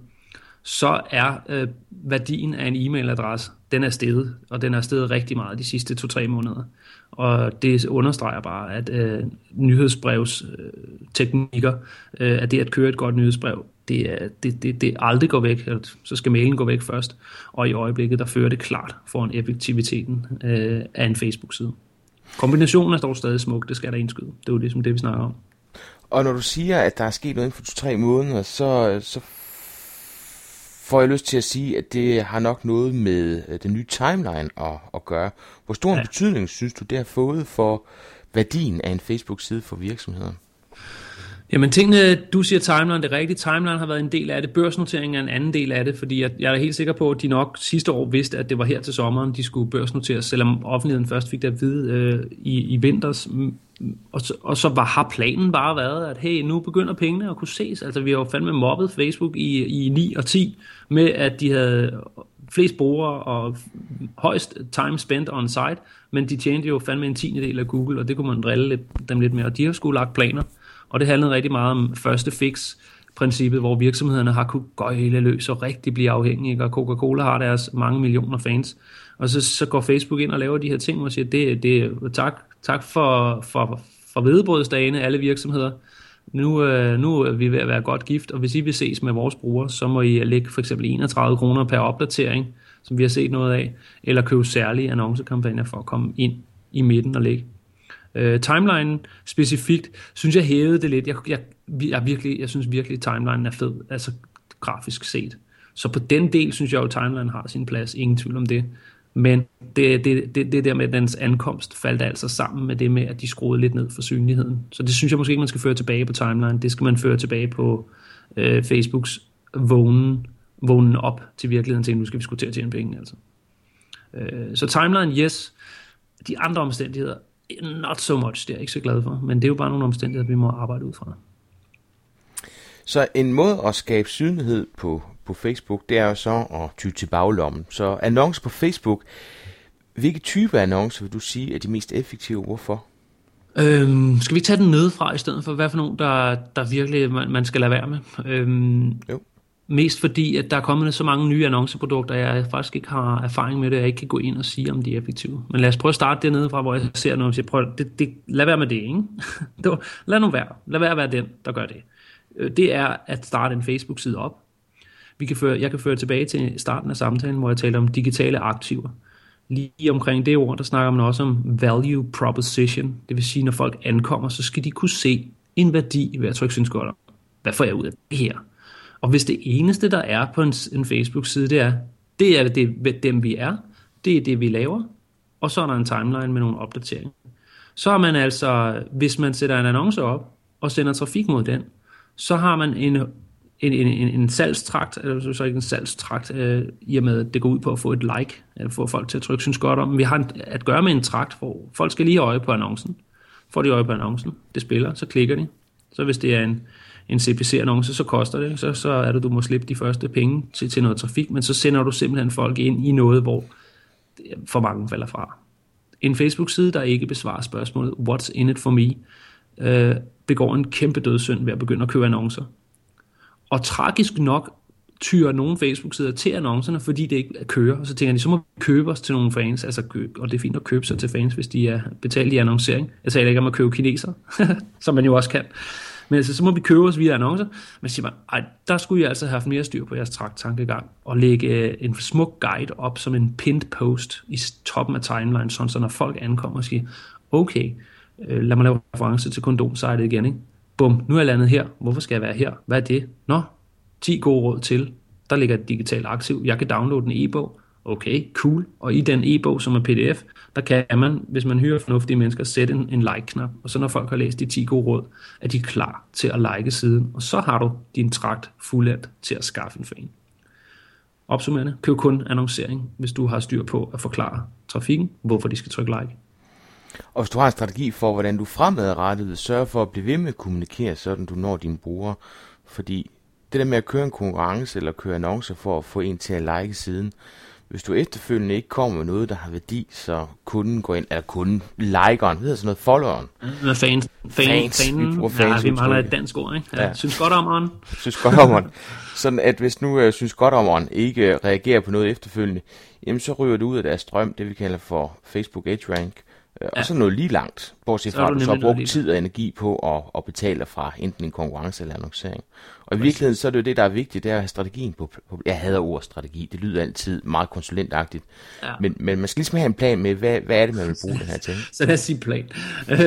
så er øh, værdien af en e-mailadresse, den er steget, og den er steget rigtig meget de sidste to-tre måneder. Og det understreger bare, at øh, nyhedsbrevsteknikker, øh, øh, at det at køre et godt nyhedsbrev, det, er, det, det, det aldrig går væk, så skal mailen gå væk først. Og i øjeblikket, der fører det klart foran effektiviteten øh, af en Facebook-side. Kombinationen er dog stadig smuk, det skal der indskyde. Det er jo ligesom det, vi snakker om. Og når du siger, at der er sket noget inden for to-tre måneder, så... så får jeg lyst til at sige, at det har nok noget med den nye timeline at, at gøre. Hvor stor en ja. betydning synes du, det har fået for værdien af en Facebook-side for virksomheder? Jamen tingene, du siger timeline, det er rigtigt. Timeline har været en del af det. Børsnoteringen er en anden del af det, fordi jeg, jeg er helt sikker på, at de nok sidste år vidste, at det var her til sommeren, de skulle børsnoteres, selvom offentligheden først fik det at vide øh, i, i vinters. Og så, og så var, har planen bare været, at hey, nu begynder pengene at kunne ses. Altså vi har jo fandme mobbet Facebook i, i ni og ti med, at de havde flest brugere og højst time spent on site, men de tjente jo fandme en tiende del af Google, og det kunne man drille lidt, dem lidt mere. Og de har sgu lagt planer, og det handlede rigtig meget om første fix princippet, hvor virksomhederne har kunnet gøjle løs og rigtig blive afhængige, og Coca-Cola har deres mange millioner fans. Og så, så går Facebook ind og laver de her ting og siger, det, det, tak, tak for, for, for hvedebrødsdagene, alle virksomheder. Nu, nu er vi ved at være godt gift, og hvis I vil ses med vores brugere, så må I lægge for eksempel enogtredive kroner per opdatering, som vi har set noget af, eller købe særlige annoncekampagner for at komme ind i midten og lægge. Uh, timelinen specifikt, synes jeg hævede det lidt. Jeg, jeg, jeg, virkelig, jeg synes virkelig, at timelinen er fed, altså grafisk set. Så på den del synes jeg jo, at timelinen har sin plads, ingen tvivl om det. Men det, det, det, det der med dens ankomst faldt altså sammen med det med, at de skruede lidt ned for synligheden. Så det synes jeg måske ikke, man skal føre tilbage på timeline. Det skal man føre tilbage på øh, Facebooks vågnen, vågnen op til virkeligheden til, nu skal vi skulle til at tjene penge. Altså. Øh, så timeline, yes. De andre omstændigheder, not so much, det er jeg ikke så glad for. Men det er jo bare nogle omstændigheder, vi må arbejde ud fra. Så en måde at skabe synlighed på, på Facebook, det er jo så at ty til baglommen. Så annoncer på Facebook, hvilke type annoncer vil du sige er de mest effektive? Hvorfor? Øhm, skal vi ikke tage den nedefra i stedet for? Hvad for nogen, der, der virkelig man, man skal lade være med? Øhm, jo. Mest fordi, at der er kommet så mange nye annonceprodukter, jeg faktisk ikke har erfaring med det, jeg ikke kan gå ind og sige, om de er effektive. Men lad os prøve at starte dernede fra, hvor jeg ser noget og siger, prøv, det, det, lad være med det, ikke? det var, lad nu være. Lad være at være den, der gør det. Det er at starte en Facebook-side op. Vi kan føre, jeg kan føre tilbage til starten af samtalen, hvor jeg taler om digitale aktiver. Lige omkring det ord, der snakker man også om value proposition. Det vil sige, når folk ankommer, så skal de kunne se en værdi ved at trykke synes godt om. Hvad får jeg ud af det her? Og hvis det eneste, der er på en, en Facebook-side, det er, det er det, dem vi er, det er det, vi laver, og så er der en timeline med nogle opdateringer. Så er man altså, hvis man sætter en annonce op og sender trafik mod den, så har man en, en, en, en, en salgstrakt, eller så ikke en salgstrakt, øh, i og med, at det går ud på at få et like, at få folk til at trykke synes godt om. Vi har en, at gøre med en trakt, hvor folk skal lige have øje på annoncen. Får de øje på annoncen, det spiller, så klikker de. Så hvis det er en... en C P C-annonce, så koster det, så, så er det, du må slippe de første penge til, til noget trafik, men så sender du simpelthen folk ind i noget, hvor for mange falder fra. En Facebook-side, der ikke besvarer spørgsmålet, what's in it for me, øh, begår en kæmpe dødssynd ved at begynde at købe annoncer. Og tragisk nok tyrer nogle Facebook-sider til annoncerne, fordi det ikke kører, og så tænker de, så må vi købe os til nogle fans, altså køb, og det er fint at købe sig til fans, hvis de er betalt i annoncering. Jeg taler ikke om at købe kineser, som man jo også kan. Men altså, så må vi købe os via annoncer. Men siger man, ej, der skulle jeg altså have haft mere styr på jeres trakt-tankegang og lægge en smuk guide op som en pinned post i toppen af timeline, sådan så når folk ankommer og siger, okay, lad mig lave reference til kondomsejlet igen, ikke? Bum, nu er jeg landet her. Hvorfor skal jeg være her? Hvad er det? Nå, ti gode råd til. Der ligger et digitalt arkiv. Jeg kan downloade en e-bog. Okay, cool. Og i den e-bog, som er P D F, der kan man, hvis man hyrer fornuftige mennesker, sætte en, en like-knap. Og så når folk har læst de ti gode råd, er de klar til at like siden. Og så har du din trakt fuldendt til at skaffe en fan. Opsummerende, køb kun annoncering, hvis du har styr på at forklare trafikken, hvorfor de skal trykke like. Og hvis du har en strategi for, hvordan du fremadrettet sørger for at blive ved med at kommunikere, sådan du når dine brugere. Fordi det der med at køre en konkurrence eller køre annoncer for at få en til at like siden, hvis du efterfølgende ikke kommer med noget, der har værdi, så kunden går ind, eller kunden, likeren, hedder sådan noget, followeren. Hvad fans? Fans. fans. Vi bruger fans. Ja, vi mangler et dansk ord, ikke? Ja. Ja. Synes godt om ånden. Synes godt om ånden. Sådan at hvis nu uh, synes godt om ånden ikke uh, reagerer på noget efterfølgende, jamen så ryger det ud af deres strøm, det vi kalder for Facebook EdgeRank, uh, ja. Og så noget lige langt, bortset fra, at du så har brugt tid og energi på at, at betale fra enten en konkurrence eller annoncering. Og i virkeligheden, så er det jo det, der er vigtigt, det er at have strategien på, på. Jeg hader ordet strategi, det lyder altid meget konsulentagtigt, ja. men, men man skal ligesom have en plan med, hvad, hvad er det, man vil bruge det her til? Så lad os sige plan.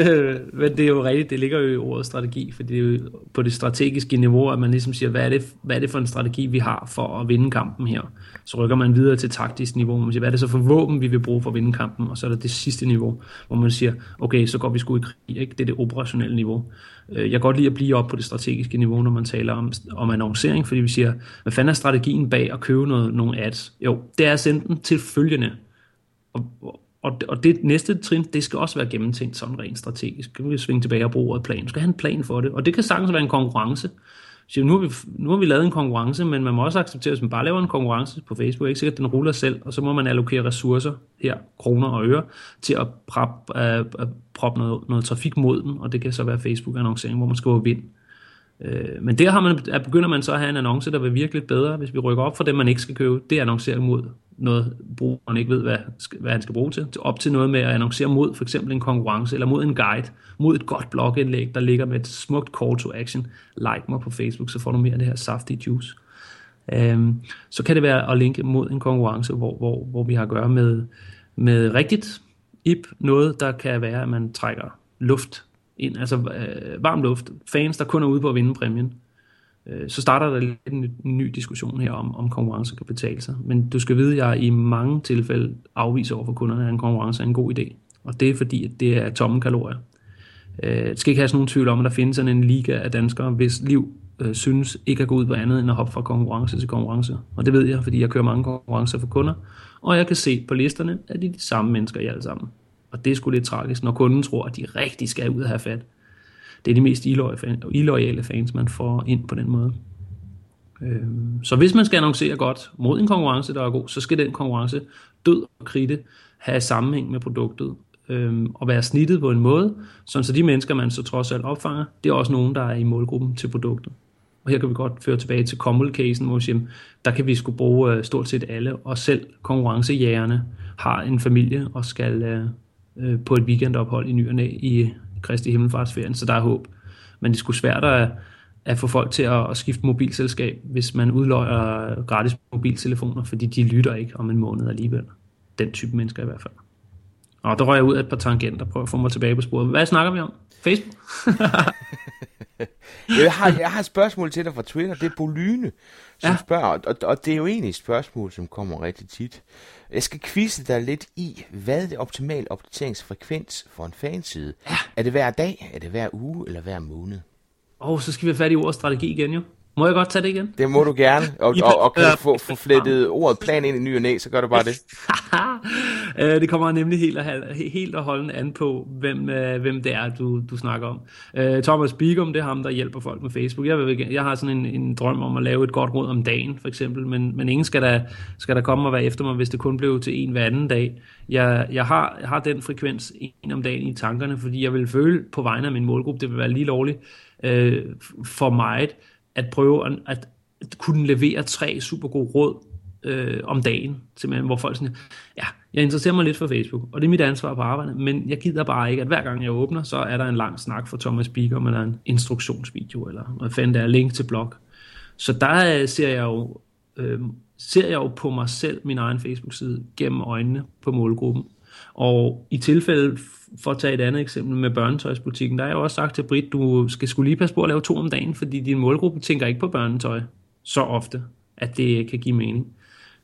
Øh, men det er jo rigtigt, det ligger jo i ordet strategi, for det er jo på det strategiske niveau, at man ligesom siger, hvad er det, hvad er det for en strategi, vi har for at vinde kampen her? Så rykker man videre til taktisk niveau, man siger, hvad er det så for våben, vi vil bruge for at vinde kampen? Og så er der det sidste niveau, hvor man siger, okay, så går vi sgu i krig, ikke? Det er det operationelle niveau. Jeg kan godt lide at blive op på det strategiske niveau, når man taler om, om annoncering, fordi vi siger, hvad fanden er strategien bag at købe noget, nogle ads? Jo, det er at sende den til følgende. Og, og, og det næste trin, det skal også være gennemtænkt sådan rent strategisk. Kan vi svinge tilbage og bruge ordet plan? Du skal have en plan for det, og det kan sagtens være en konkurrence. Så nu har, vi, nu har vi lavet en konkurrence, men man må også acceptere, at hvis man bare laver en konkurrence på Facebook, ikke sikkert, den ruller selv, og så må man allokere ressourcer her, kroner og øre, til at proppe øh, prop noget, noget trafik mod den, og det kan så være Facebook-annoncering, hvor man skriver vind. Øh, men der har man, begynder man så at have en annonce, der vil virke lidt bedre, hvis vi rykker op for dem, man ikke skal købe. Det er annoncering mod noget, brugeren ikke ved, hvad, hvad han skal bruge til. Op til noget med at annoncere mod for eksempel en konkurrence, eller mod en guide, mod et godt blogindlæg, der ligger med et smukt call to action. Like mig på Facebook, så får du mere af det her saftige juice. Øhm, så kan det være at linke mod en konkurrence, hvor, hvor, hvor vi har at gøre med, med rigtigt I P. Noget, der kan være, at man trækker luft ind, altså øh, varm luft. Fans, der kun er ude på at vinde præmien. Så starter der lidt en ny diskussion her om, om konkurrence kan betale sig. Men du skal vide, at jeg i mange tilfælde afviser over for kunderne, at en konkurrence er en god idé. Og det er fordi, at det er tomme kalorier. Det skal ikke have sådan nogen tvivl om, at der findes sådan en liga af danskere, hvis liv øh, synes ikke at gå ud på andet end at hoppe fra konkurrence til konkurrence. Og det ved jeg, fordi jeg kører mange konkurrencer for kunder. Og jeg kan se på listerne, at de er de samme mennesker i alle sammen. Og det er sgu lidt tragisk, når kunden tror, at de rigtig skal ud og have fat. det er de mest illoyale fans, man får ind på den måde. Så hvis man skal annoncere godt mod en konkurrence, der er god, så skal den konkurrence død og kridte have sammenhæng med produktet og være snittet på en måde, sådan så de mennesker, man så trods alt opfanger, det er også nogen, der er i målgruppen til produktet. Og her kan vi godt føre tilbage til Comwell-casen, hvor siger, der kan vi sgu bruge stort set alle, og selv konkurrencejægerne har en familie og skal på et weekendophold i ny og næ i Kristi Himmelfartsferien, så der er håb. Men det er sgu svært at, at få folk til at, at skifte mobilselskab, hvis man udløjer gratis mobiltelefoner, fordi de lytter ikke om en måned alligevel. Den type mennesker i hvert fald. Og der røg jeg ud af et par tangenter, prøver at få mig tilbage på sporet. Hvad snakker vi om? Facebook? jeg, har, jeg har et spørgsmål til dig fra Twitter, det er Bolyne, som ja. spørger, og, og det er jo egentlig et spørgsmål, som kommer rigtig tit. Jeg skal quizze dig lidt i, hvad er det optimale opdateringsfrekvens for en fanside? Ja. Er det hver dag, er det hver uge eller hver måned? Åh, oh, så skal vi have fat i ordet strategi igen jo. Må jeg godt tage det igen? Det må du gerne, og, og, og kan du få, få flettet ordet plan ind i ny og næ, så gør du bare det. Det kommer nemlig helt og, helt og holdende an på, hvem, hvem det er, du, du snakker om. Thomas Bigum, det er ham, der hjælper folk med Facebook. Jeg, vil, jeg har sådan en, en drøm om at lave et godt råd om dagen, for eksempel, men, men ingen skal der, skal der komme og være efter mig, hvis det kun blev til en hver anden dag. Jeg, jeg, har, jeg har den frekvens en om dagen i tankerne, fordi jeg vil føle på vegne af min målgruppe, det vil være lige lovligt øh, for mig, at prøve at, at kunne levere tre super gode råd øh, om dagen, simpelthen, hvor folk sådan, ja, jeg interesserer mig lidt for Facebook, og det er mit ansvar på arbejde, men jeg gider bare ikke, at hver gang jeg åbner, så er der en lang snak fra Thomas Bigum, eller en instruktionsvideo, eller hvad fanden der er, link til blog. Så der øh, ser jeg jo, øh, ser jeg jo på mig selv, min egen Facebook-side, gennem øjnene på målgruppen. Og i tilfælde, for at tage et andet eksempel med børnetøjsbutikken, der har jeg også sagt til Britt, du skal skulle lige passe på at lave to om dagen, fordi din målgruppe tænker ikke på børnetøj så ofte, at det kan give mening.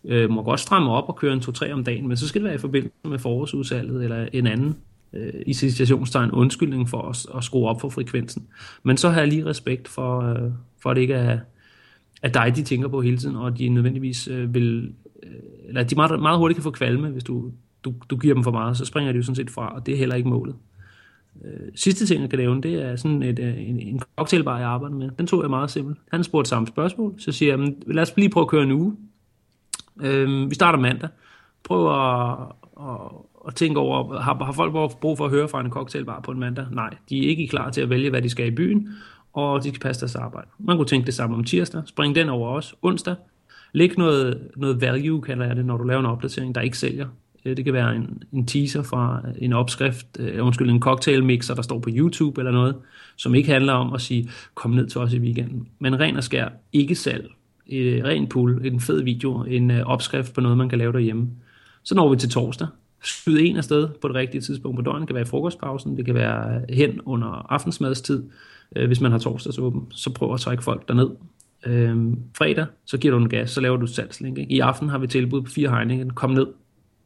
Øh, må godt stramme op og køre en to-tre om dagen, men så skal det være i forbindelse med forårsudsalget eller en anden, øh, i situationstegn, undskyldning for at, at skrue op for frekvensen. Men så har jeg lige respekt for, øh, for at det ikke er at dig, de tænker på hele tiden, og de nødvendigvis øh, vil, øh, eller de meget, meget hurtigt kan få kvalme, hvis du Du, du giver dem for meget, så springer de jo sådan set fra, og det er heller ikke målet. Øh, sidste ting, jeg kan nævne, det er sådan et, en, en cocktailbar, jeg arbejder med. Den tog jeg meget simpelt. Han spurgte samme spørgsmål, så siger jeg, lad os lige prøve at køre en uge. Øh, vi starter mandag. Prøv at, at, at tænke over, har, har folk brug for at høre fra en cocktailbar på en mandag? Nej, de er ikke klar til at vælge, hvad de skal i byen, og de skal passe deres arbejde. Man kunne tænke det samme om tirsdag, spring den over også. Onsdag, læg noget, noget value, kalder jeg det, når du laver en opdatering, der ikke sælger. Det kan være en, en teaser fra en opskrift, øh, undskyld, en cocktailmixer, der står på YouTube eller noget, som ikke handler om at sige, kom ned til os i weekenden. Men ren og skær, ikke salg, øh, ren pool, en fed video, en øh, opskrift på noget, man kan lave derhjemme. Så når vi til torsdag. Skyd en afsted på det rigtige tidspunkt på døgnet. Det kan være i frokostpausen, det kan være hen under aftensmadstid, øh, hvis man har torsdagsåben. Så prøv at trække folk derned. Øh, fredag, så giver du en gas, så laver du salgslink. I aften har vi tilbud på fire Heineken. Kom ned.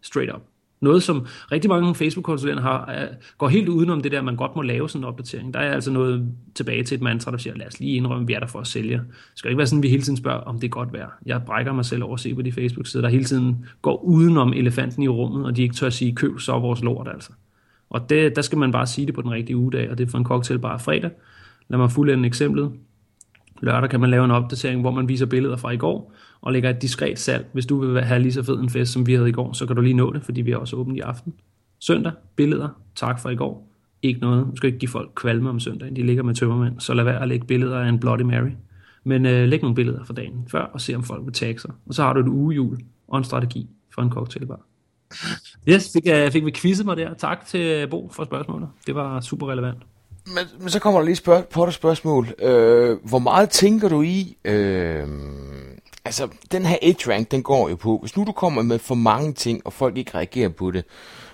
Straight up. Noget, som rigtig mange Facebook-konsulenter har, går helt udenom det der, man godt må lave sådan en opdatering. Der er altså noget tilbage til et mantra, der siger, lad os lige indrømme, vi er der for at sælge. Det skal ikke være sådan, at vi hele tiden spørger, om det er godt værd. Jeg brækker mig selv over at se på de Facebook-sider, der hele tiden går udenom elefanten i rummet, og de ikke tør at sige, køb så vores lort altså. Og det, der skal man bare sige det på den rigtige ugedag, og det er for en cocktailbar fredag. Lad mig fuldende eksemplet. Lørdag kan man lave en opdatering, hvor man viser billeder fra i går, og lægger et diskret salg. Hvis du vil have lige så fed en fest, som vi havde i går, så kan du lige nå det, fordi vi er også åbent i aften. Søndag, billeder, tak for i går. Ikke noget. Du skal ikke give folk kvalme om søndagen, de ligger med tømmermænd, så lad være at lægge billeder af en Bloody Mary. Men øh, læg nogle billeder fra dagen før, og se om folk vil tagge sig. Og så har du et ugehjul og en strategi for en cocktailbar. Yes, det fik, fik vi quizet mig der. Tak til Bo for spørgsmålet. Det var super relevant. Men, men så kommer der lige spørg- på et spørgsmål. Øh, hvor meget tænker du i? Øh, altså, den her edge-rank, den går jo på. Hvis nu du kommer med for mange ting, og folk ikke reagerer på det,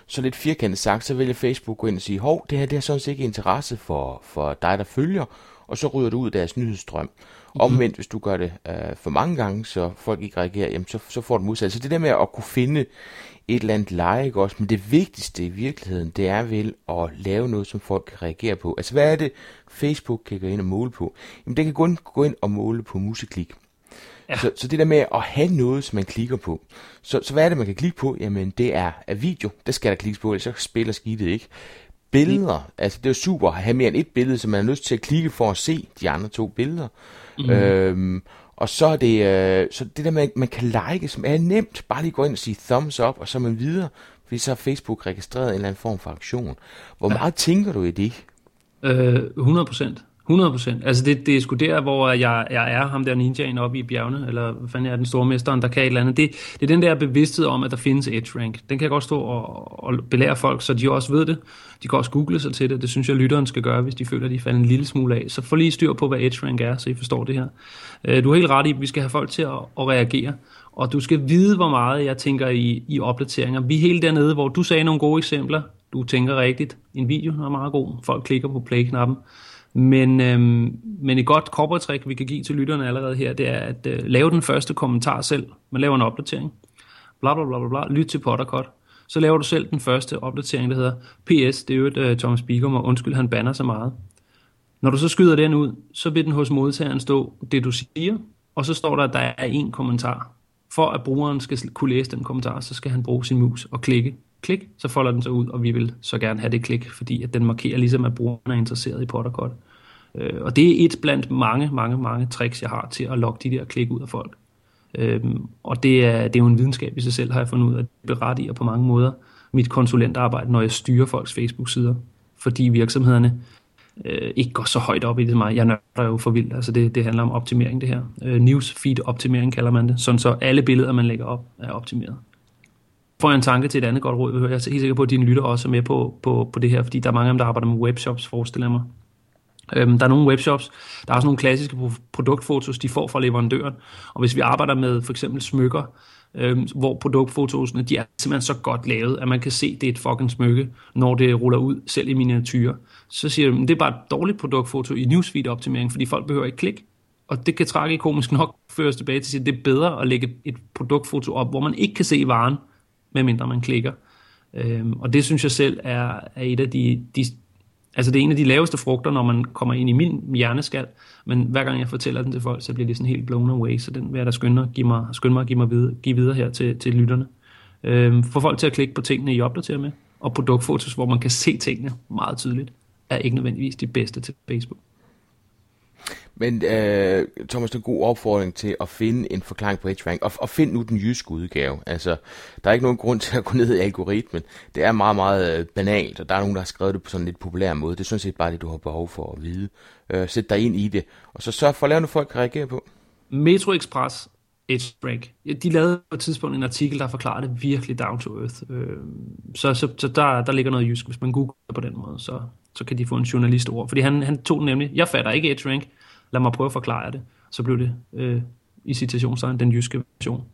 så lidt firkantet sagt, så vil Facebook gå ind og sige, hov, det her det har sådan set ikke interesse for, for dig, der følger, og så ryger du ud af deres nyhedsstrøm. Mm-hmm. Omvendt, hvis du gør det øh, for mange gange, så folk ikke reagerer, jamen, så, så får du modsat. Så det der med at kunne finde et eller andet leje, ikke også? Men det vigtigste i virkeligheden, det er vel at lave noget, som folk kan reagere på. Altså, hvad er det, Facebook kan gå ind og måle på? Jamen, det kan kun gå ind og måle på musiklik. Ja. Så, så det der med at have noget, som man klikker på. Så, så hvad er det, man kan klikke på? Jamen, det er, er video. Der skal der klikkes på, ellers så spiller skidtet ikke. billeder. Mm. Altså det er jo super at have mere end et billede, så man har lyst til at klikke for at se de andre to billeder. Mm. Øhm, og så er det, øh, så det der med, at man kan like, som er nemt. Bare lige gå ind og sige thumbs up, og så er man videre. Fordi så har Facebook registreret en eller anden form for aktion. Hvor ja. meget tænker du i det? hundrede procent. Altså det, det er sgu der, hvor jeg, jeg er ham der ninjaen oppe i bjergene, eller hvad fanden er den store mesteren, der kan et eller andet. Det, det er den der bevidsthed om, at der findes edge rank. Den kan jeg godt stå og, og belære folk, så de også ved det. De kan også google sig til det. Det synes jeg, lytteren skal gøre, hvis de føler, at de falder en lille smule af. Så få lige styr på, hvad edge rank er, så I forstår det her. Du er helt ret i, at vi skal have folk til at, at reagere. Og du skal vide, hvor meget jeg tænker i, i opdateringer. Vi er helt dernede, hvor du sagde nogle gode eksempler. Du tænker rigtigt. En video er meget god. Folk klikker på play-knappen. Men, øhm, men et godt corporate-trick, vi kan give til lytterne allerede her, det er at øh, lave den første kommentar selv. Man laver en opdatering. Bla, bla, bla, bla, bla. Lyt til Potterkort. Så laver du selv den første opdatering, der hedder P S. Det er jo et øh, Thomas Bigum, og undskyld, han banner så meget. Når du så skyder den ud, så vil den hos modtageren stå det, du siger. Og så står der, at der er en kommentar. For at brugeren skal kunne læse den kommentar, så skal han bruge sin mus og klikke. Klik, så folder den sig ud, og vi vil så gerne have det klik, fordi at den markerer ligesom, at brugeren er interesseret i Potterkort. Øh, og det er et blandt mange, mange, mange tricks, jeg har til at lokke de der klik ud af folk. Øh, og det er, det er jo en videnskab i sig selv, har jeg fundet ud af, at det berettiger på mange måder mit konsulentarbejde, når jeg styrer folks Facebook-sider, fordi virksomhederne øh, ikke går så højt op i det mig. Jeg nørder jo for vildt, altså det, det handler om optimering det her. Øh, newsfeed-optimering kalder man det, sådan så alle billeder, man lægger op, er optimeret. Får jeg en tanke til et andet godt råd, jeg er helt sikker på, at dine lytter også er med på, på, på det her, fordi der er mange af dem, der arbejder med webshops, forestiller mig. Øhm, der er nogle webshops, der er også nogle klassiske produktfotos, de får fra leverandøren, og hvis vi arbejder med for eksempel smykker, øhm, hvor produktfotosene, de er simpelthen så godt lavet, at man kan se, at det er et fucking smykke, når det ruller ud, selv i miniatyrer. Så siger de, det er bare et dårligt produktfoto i newsfeed-optimering, fordi folk behøver ikke klikke. Og det kan tragikomisk nok føres tilbage til, at det er bedre at lægge et produktfoto op, hvor man ikke kan se varen, medmindre man klikker. Øhm, og det synes jeg selv er, er et af de, de... Altså det er en af de laveste frugter, når man kommer ind i min hjerneskal. Men hver gang jeg fortæller den til folk, så bliver det sådan helt blown away. Så den vil jeg da skynde mig, mig at give, mig videre, give videre her til, til lytterne. Øhm, Få folk til at klikke på tingene, I opdaterer med. Og produktfotos, hvor man kan se tingene meget tydeligt, er ikke nødvendigvis de bedste til Facebook. Men øh, Thomas, det er en god opfordring til at finde en forklaring på EdgeRank, og, og find nu den jyske udgave. Altså, der er ikke nogen grund til at gå ned i algoritmen. Det er meget, meget øh, banalt, og der er nogen, der har skrevet det på sådan en lidt populær måde. Det er sådan set bare det, du har behov for at vide. Øh, sæt dig ind i det, og så sørg for at lave noget, folk kan reagere på. Metro Express, EdgeRank. De lavede på et tidspunkt en artikel, der forklarede det virkelig down to earth. Øh, så så, så der, der ligger noget jysk, hvis man googler på den måde, så, så kan de få en journalistord. Fordi han, han tog nemlig, jeg fatter ikke EdgeRank, lad mig prøve at forklare det. Så blev det øh, i citationstegn den jyske version.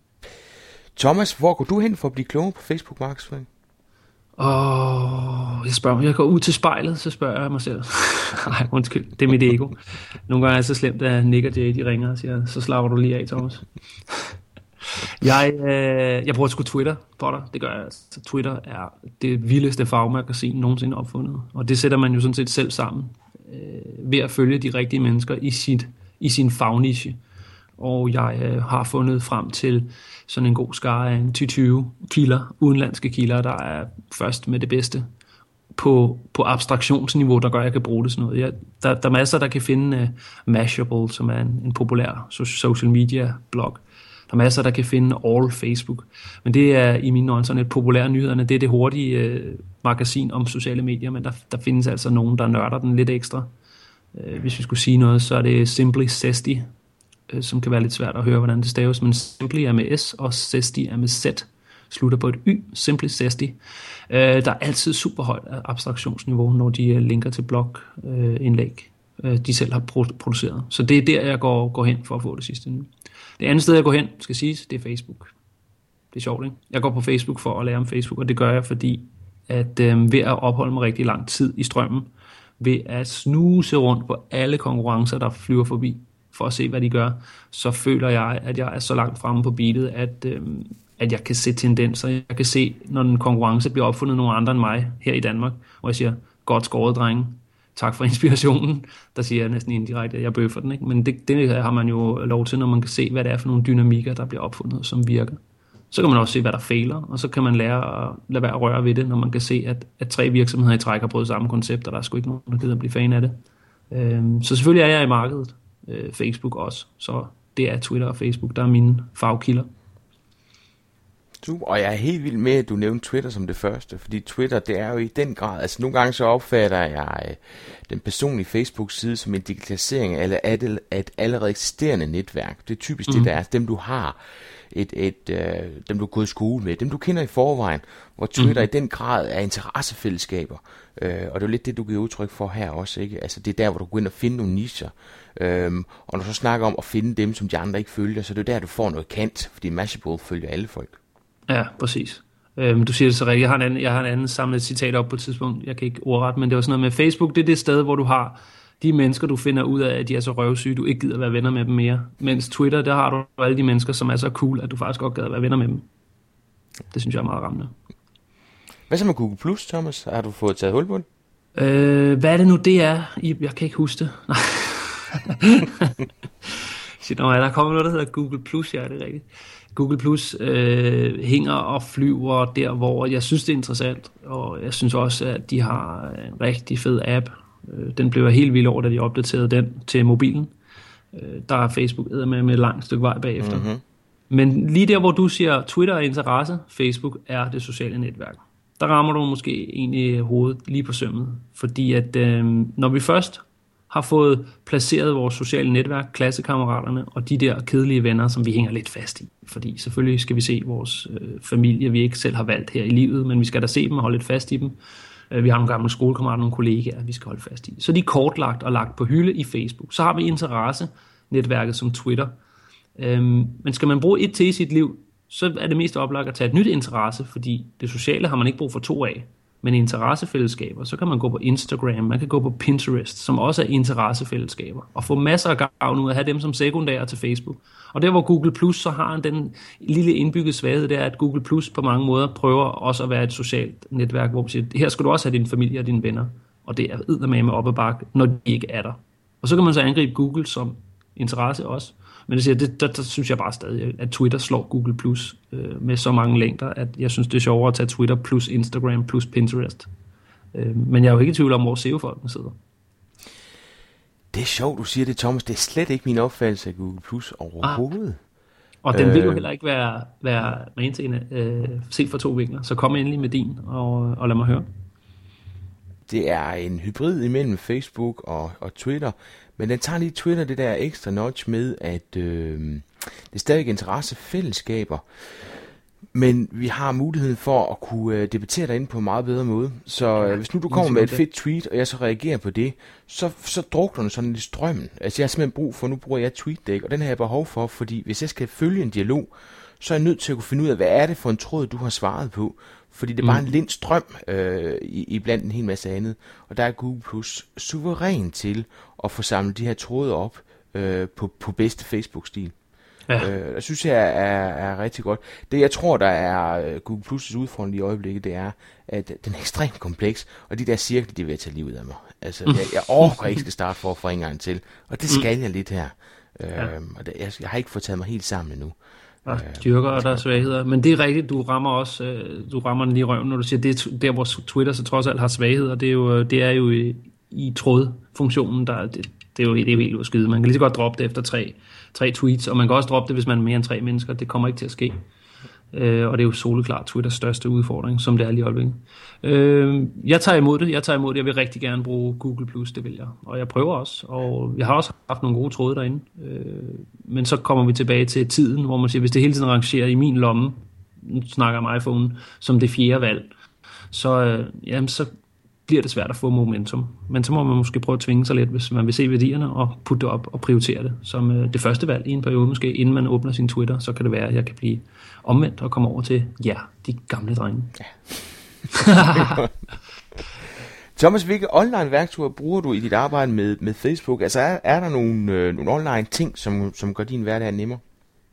Thomas, hvor går du hen for at blive klogere på Facebook markedsføring? Åh, oh, jeg spørger mig. Jeg går ud til spejlet, så spørger jeg mig selv. Nej, undskyld. Det er mit ego. Nogle gange er det så slemt, at Nick og Jay, de ringer og siger, så slapper du lige af, Thomas. jeg, øh, jeg bruger sgu Twitter på dig. Det gør jeg. Så Twitter er det vildeste fagmagasin nogensinde opfundet. Og det sætter man jo sådan set selv sammen, ved at følge de rigtige mennesker i, sit, i sin fagniche. Og jeg øh, har fundet frem til sådan en god skare af ti til tyve kilder, udenlandske kilder, der er først med det bedste på, på abstraktionsniveau, der gør, at jeg kan bruge det sådan noget. Jeg, der, der er masser, der kan finde øh, Mashable, som er en, en populær social media blog. Der er masser, der kan finde All Facebook. Men det er i mine øjne sådan et populære nyhederne. Det er det hurtige øh, magasin om sociale medier, men der, der findes altså nogen, der nørder den lidt ekstra. Øh, hvis vi skulle sige noget, så er det Simply Zesty, øh, som kan være lidt svært at høre, hvordan det staves. Men Simply er med S, og Zesty er med Z. Slutter på et Y, Simply Zesty. Øh, der er altid super højt abstraktionsniveau, når de øh, linker til blogindlæg, øh, øh, de selv har produceret. Så det er der, jeg går, går hen for at få det sidste nu. Det andet sted, jeg går hen, skal siges, det er Facebook. Det er sjovt, ikke? Jeg går på Facebook for at lære om Facebook, og det gør jeg, fordi at øh, ved at opholde mig rigtig lang tid i strømmen, ved at snuse rundt på alle konkurrencer, der flyver forbi, for at se, hvad de gør, så føler jeg, at jeg er så langt fremme på beatet, at, øh, at jeg kan se tendenser. Jeg kan se, når en konkurrence bliver opfundet af nogle andre end mig her i Danmark, hvor jeg siger, godt skåret, drenge. Tak for inspirationen, der siger jeg næsten indirekte, at jeg bøffer den, ikke? Men det, det har man jo lov til, når man kan se, hvad det er for nogle dynamikker, der bliver opfundet, som virker. Så kan man også se, hvad der fejler, og så kan man lære at lade være at røre ved det, når man kan se, at, at tre virksomheder i træk har brugt samme koncept, og der er sgu ikke nogen, der gider at blive fan af det. Øhm, så selvfølgelig er jeg i markedet. Øh, Facebook også. Så det er Twitter og Facebook, der er mine fagkilder. Super, og jeg er helt vild med, at du nævnte Twitter som det første, fordi Twitter, det er jo i den grad, altså nogle gange så opfatter jeg øh, den personlige Facebook-side som en digitalisering eller et, et allerede eksisterende netværk. Det er typisk mm. det, der er dem, du har, et, et, øh, dem, du er gået i skole med, dem, du kender i forvejen, hvor Twitter mm. i den grad er interessefællesskaber. Øh, og det er lidt det, du giver udtryk for her også, ikke? Altså det er der, hvor du går ind og finder nogle nischer. Øhm, og når du så snakker om at finde dem, som de andre ikke følger, så det er det der, du får noget kant, fordi Mashable følger alle folk. Ja, præcis. Øhm, du siger det så rigtigt. Jeg har en anden, jeg har en anden samlet citat op på et tidspunkt. Jeg kan ikke ordret, men det var sådan noget med Facebook. Det er det sted, hvor du har de mennesker, du finder ud af, at de er så røvsyge, du ikke gider være venner med dem mere. Mens Twitter, der har du alle de mennesker, som er så cool, at du faktisk godt gider være venner med dem. Det synes jeg er meget rammende. Hvad så med Google plus, Thomas? Har du fået taget hul på det? Øh, hvad er det nu, det er? Jeg kan ikke huske det. Nej. Shit, nej, der kommer noget, der hedder Google plus, ja, det er rigtigt. Google Plus øh, hænger og flyver der, hvor jeg synes, det er interessant, og jeg synes også, at de har en rigtig fed app. Den blev jeg helt vild over, da de opdaterede den til mobilen. Der er Facebook eddermame med et langt stykke vej bagefter. Mm-hmm. Men lige der, hvor du siger, Twitter er interesse, Facebook er det sociale netværk. Der rammer du måske egentlig hovedet lige på sømmet, fordi at øh, når vi først har fået placeret vores sociale netværk, klassekammeraterne og de der kedelige venner, som vi hænger lidt fast i. Fordi selvfølgelig skal vi se vores øh, familie, vi ikke selv har valgt her i livet, men vi skal da se dem og holde lidt fast i dem. Øh, vi har nogle gamle skolekammerater, nogle kollegaer, vi skal holde fast i. Så de er kortlagt og lagt på hylde i Facebook. Så har vi interessenetværket som Twitter. Øhm, men skal man bruge et til i sit liv, så er det mest oplagt at tage et nyt interesse, fordi det sociale har man ikke brug for to af. Men interessefællesskaber, så kan man gå på Instagram, man kan gå på Pinterest, som også er interessefællesskaber, og få masser af gavn ud af at have dem som sekundære til Facebook. Og der hvor Google Plus så har den lille indbygget svaghed, det er, at Google Plus på mange måder prøver også at være et socialt netværk, hvor man siger, her skal du også have din familie og dine venner, og det er eddermame op ad bakke, når de ikke er der. Og så kan man så angribe Google som interesse også, men det siger, det, der, der synes jeg bare stadig, at Twitter slår Google Plus øh, med så mange længder, at jeg synes, det er sjovere at tage Twitter plus Instagram plus Pinterest. Øh, men jeg er jo ikke i tvivl om, hvor S E O-folkene sidder. Det er sjovt, du siger det, Thomas. Det er slet ikke min opfattelse af Google Plus overhovedet. Ah. Og den vil jo heller ikke være, være rent en, øh, set fra to vinkler, så kom endelig med din og, og lad mig høre. Det er en hybrid imellem Facebook og, og Twitter, men den tager lige Twitter det der ekstra notch med, at øh, det er stadig interessefællesskaber, men vi har muligheden for at kunne øh, debattere derinde på en meget bedre måde. Så øh, hvis nu du kommer med et fedt tweet, og jeg så reagerer på det, så, så drukner den sådan lidt strømmen. Altså jeg har simpelthen brug for, nu bruger jeg tweetdeck, og den har jeg behov for, fordi hvis jeg skal følge en dialog, så er jeg nødt til at kunne finde ud af, hvad er det for en tråd, du har svaret på. Fordi det er bare en lind strøm øh, i, i blandt en hel masse andet. Og der er Google Plus suveræn til at få samlet de her tråde op øh, på, på bedste Facebook-stil. Ja. Øh, det synes jeg er, er rigtig godt. Det jeg tror, der er Google Plus' udfordring i øjeblikket, det er, at den er ekstremt kompleks. Og de der cirkler, de vil tage livet af mig. Altså, jeg, jeg orker ikke skal starte forfra en gang til. Og det skal jeg lidt her. Øh, og det, jeg, jeg har ikke fået taget mig helt sammen endnu. Der styrker og der er svagheder, men det er rigtigt, du rammer også, du rammer den lige i røven, når du siger, det er der, hvor Twitter så trods alt har svagheder, det er jo, det er jo i, i trådfunktionen, der, det, det er jo det er helt udskydet. Man kan lige så godt droppe det efter tre, tre tweets, og man kan også droppe det, hvis man er mere end tre mennesker, det kommer ikke til at ske. Øh, og det er jo soleklart Twitters største udfordring, som det er lige i øjeblikket. Øh, jeg tager imod det, jeg tager imod det, jeg vil rigtig gerne bruge Google plus, det vil jeg. Og jeg prøver også, og jeg har også haft nogle gode tråde derinde. Øh, men så kommer vi tilbage til tiden, hvor man siger, hvis det hele tiden rangerer i min lomme, nu snakker jeg om iPhone, som det fjerde valg, så, øh, jamen, så bliver det svært at få momentum. Men så må man måske prøve at tvinge sig lidt, hvis man vil se værdierne, og putte det op og prioritere det som øh, det første valg i en periode måske, inden man åbner sin Twitter, så kan det være, at jeg kan blive omvendt og komme over til, ja, de gamle drenge. Ja. Thomas, hvilke online-værktøjer bruger du i dit arbejde med, med Facebook? Altså er, er der nogle, øh, nogle online-ting, som, som gør din hverdag nemmere?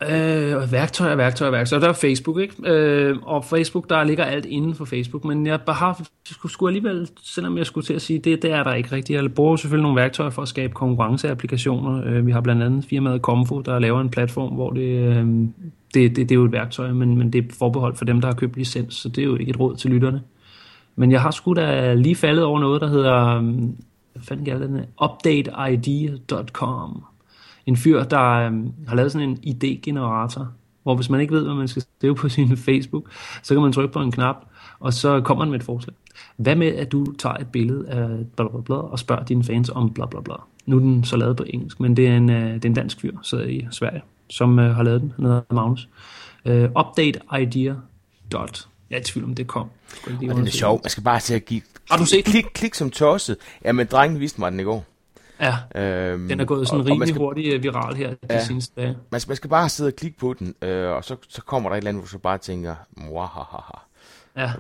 Øh, værktøjer, værktøjer, værktøjer. Der er Facebook, ikke? Øh, og Facebook, der ligger alt inden for Facebook, men jeg har skulle alligevel, selvom jeg skulle til at sige, det, det er der ikke rigtigt. Jeg bruger selvfølgelig nogle værktøjer for at skabe konkurrenceapplikationer. Øh, vi har blandt andet firmaet Comfo, der laver en platform, hvor det, øh, det, det, det er jo et værktøj, men, men det er forbeholdt for dem, der har købt licens, så det er jo ikke et råd til lytterne. Men jeg har sgu da lige faldet over noget, der hedder, hvad fanden kalder den, update I D punktum com. En fyr, der øhm, har lavet sådan en idégenerator, hvor hvis man ikke ved, hvad man skal skrive på sin Facebook, så kan man trykke på en knap, og så kommer den med et forslag. Hvad med, at du tager et billede af blablabla og spørger dine fans om blablabla? Nu er den så lavet på engelsk, men det er en, øh, det er en dansk fyr, sidder i Sverige, som øh, har lavet den. Han hedder Magnus. Øh, updateidea. Jeg er i tvivl om, det kom. Og det er sjovt. Jeg skal bare til at give... Har du set klik, klik som tosset. Jamen, drengen viste mig den i går. Ja, øhm, den er gået sådan og, rimelig og skal, hurtigt viral her de ja, seneste dage. Man skal, man skal bare sidde og klikke på den, øh, og så, så kommer der et eller andet, hvor du bare tænker, mwahahaha. Ja,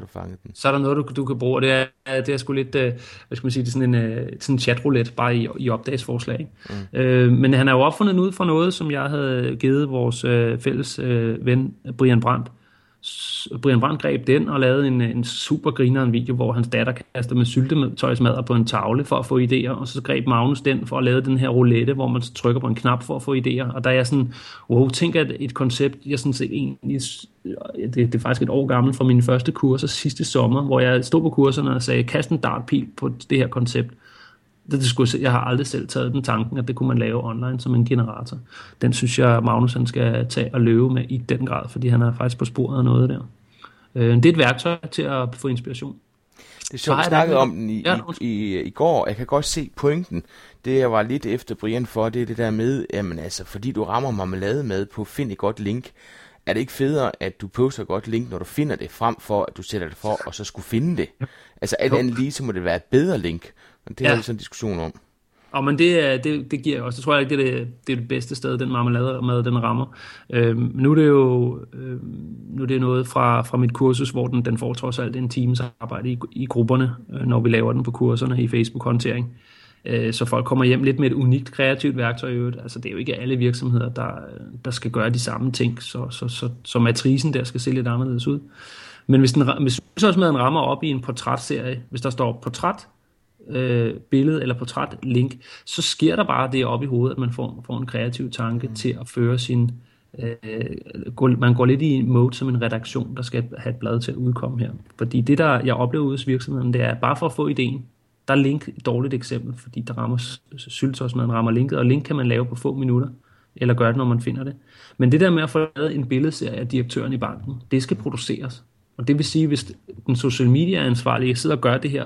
så er der noget, du, du kan bruge, og det er, det er sgu lidt, øh, hvad skal man sige, det er sådan en, øh, sådan en chatroulette, bare i, i opdagsforslag. Mm. Øh, men han er jo opfundet ud fra noget, som jeg havde givet vores øh, fælles øh, ven, Brian Brandt. Brian Brandt greb den og lavede en, en super grineren video, hvor hans datter kaster med syltetøjsmadder på en tavle for at få idéer, og så greb Magnus den for at lave den her roulette, hvor man trykker på en knap for at få idéer, og der er sådan, wow, tænk at et koncept, jeg sådan set egentlig, det, det er faktisk et år gammelt fra mine første kurser sidste sommer, hvor jeg stod på kurserne og sagde, kast en dartpil på det her koncept. Det skulle, jeg har aldrig selv taget den tanken, at det kunne man lave online som en generator. Den synes jeg, Magnus han skal tage og løbe med i den grad, fordi han er faktisk på sporet af noget der. Det er et værktøj til at få inspiration. Det er sjovt, vi snakkede om den i, ja, i, i, i går. Jeg kan godt se pointen. Det jeg var lidt efter Brian for, det er det der med, jamen altså, fordi du rammer marmelade med på find et godt link, er det ikke federe, at du poster godt link, når du finder det, frem for at du sætter det for, og så skulle finde det? Altså alt andet lige, så må det være et bedre link. Men det er ja. Sådan en diskussion om. Og men det, det, det giver også, det tror jeg ikke, det er det, det, er det bedste sted, den marmelade med den rammer. Øhm, nu er det jo øhm, nu er det noget fra, fra mit kursus, hvor den, den får trods alt en times arbejde i, i grupperne, øh, når vi laver den på kurserne i Facebook-håndtering. Øh, så folk kommer hjem lidt med et unikt kreativt værktøj i øvrigt. Altså det er jo ikke alle virksomheder, der, der skal gøre de samme ting, så, så, så, så matrisen der skal se lidt anderledes ud. Men hvis den hvis den rammer op i en portrætserie, hvis der står portræt, Øh, billede eller portræt link, så sker der bare det op i hovedet, at man får, får en kreativ tanke mm. til at føre sin øh, gå, man går lidt i en mode som en redaktion, der skal have et blad til at udkomme her, fordi det der jeg oplever ude hos virksomheden, det er bare for at få idéen, der er link et dårligt eksempel, fordi der rammer syltosmaden rammer linket, og link kan man lave på få minutter eller gøre det, når man finder det, men det der med at få lavet en billedserie af direktøren i banken, det skal produceres, og det vil sige, hvis den social media ansvarlige sidder og gør det her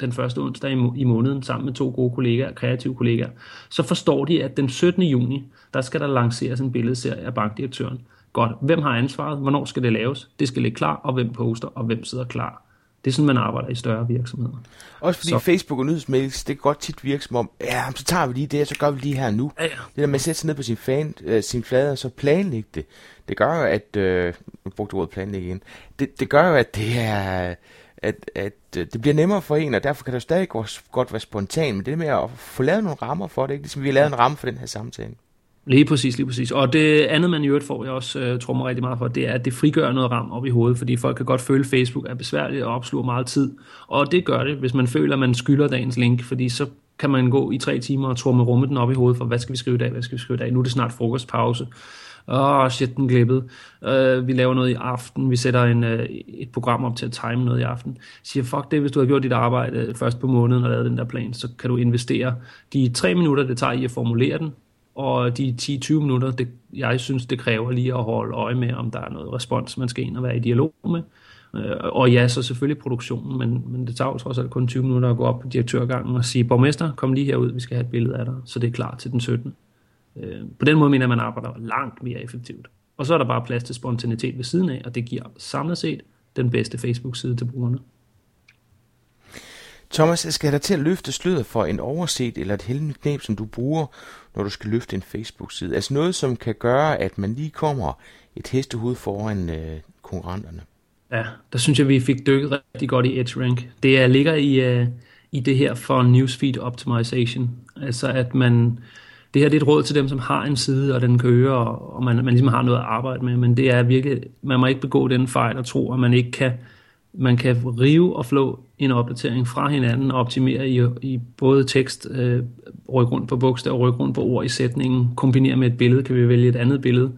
den første onsdag i, må- i måneden, sammen med to gode kollegaer, kreative kollegaer, så forstår de, at den syttende juni, der skal der lanceres en billedserie af bankdirektøren. Godt, hvem har ansvaret? Hvornår skal det laves? Det skal ligge klar, og hvem poster, og hvem sidder klar? Det er sådan, man arbejder i større virksomheder. Også fordi så. Facebook og nyhedsmails, det kan godt tit virke som om, ja, så tager vi lige det, og så gør vi lige her nu. Ja, ja. Det der med at sætte sig ned på sin, fan, øh, sin flade, og så planlægge det, det gør jo, at, øh, jeg brugte ordet planlægge igen, det, det gør jo, at det er... At, at det bliver nemmere for en, og derfor kan det jo stadig godt være spontan, men det med at få lavet nogle rammer for det, ikke? Ligesom vi har lavet en ramme for den her samtale. Lige præcis, lige præcis. Og det andet, man i øvrigt får, jeg også øh, tror mig rigtig meget for, det er, at det frigør noget ram op i hovedet, fordi folk kan godt føle, at Facebook er besværligt og opsluger meget tid. Og det gør det, hvis man føler, at man skylder dagens link, fordi så kan man gå i tre timer og trumme rummet den op i hovedet for, hvad skal vi skrive i dag, hvad skal vi skrive i dag, nu er det snart frokostpause. Åh, oh, shit, den glippede. Uh, vi laver noget i aften. Vi sætter en, uh, et program op til at time noget i aften. Siger, fuck det, hvis du har gjort dit arbejde først på måneden og lavet den der plan, så kan du investere de tre minutter, det tager i at formulere den, og de ti til tyve minutter, det, jeg synes, det kræver lige at holde øje med, om der er noget respons, man skal ind og være i dialog med. Uh, og ja, så selvfølgelig produktionen, men, men det tager jo trods alt kun tyve minutter at gå op på direktørgangen og sige, borgmester, kom lige herud, vi skal have et billede af dig, så det er klar til den syttende På den måde mener man arbejder langt mere effektivt. Og så er der bare plads til spontanitet ved siden af, og det giver samlet set den bedste Facebook-side til brugerne. Thomas, jeg skal have dig til at løfte sløret for en overset eller et helende knep, som du bruger, når du skal løfte en Facebook-side. Altså noget, som kan gøre, at man lige kommer et hestehoved foran øh, konkurrenterne. Ja, der synes jeg, vi fik dykket rigtig godt i EdgeRank. Det ligger i, øh, i det her for newsfeed optimization. Altså at man... Det her det er et råd til dem, som har en side, og den kører, og man, man ligesom har noget at arbejde med, men det er virkelig, man må ikke begå den fejl og tro, at man ikke kan, man kan rive og flå en opdatering fra hinanden og optimere i, i både tekst, øh, ryk rundt på bogstaver, ryk rundt på ord i sætningen, kombinere med et billede, kan vi vælge et andet billede,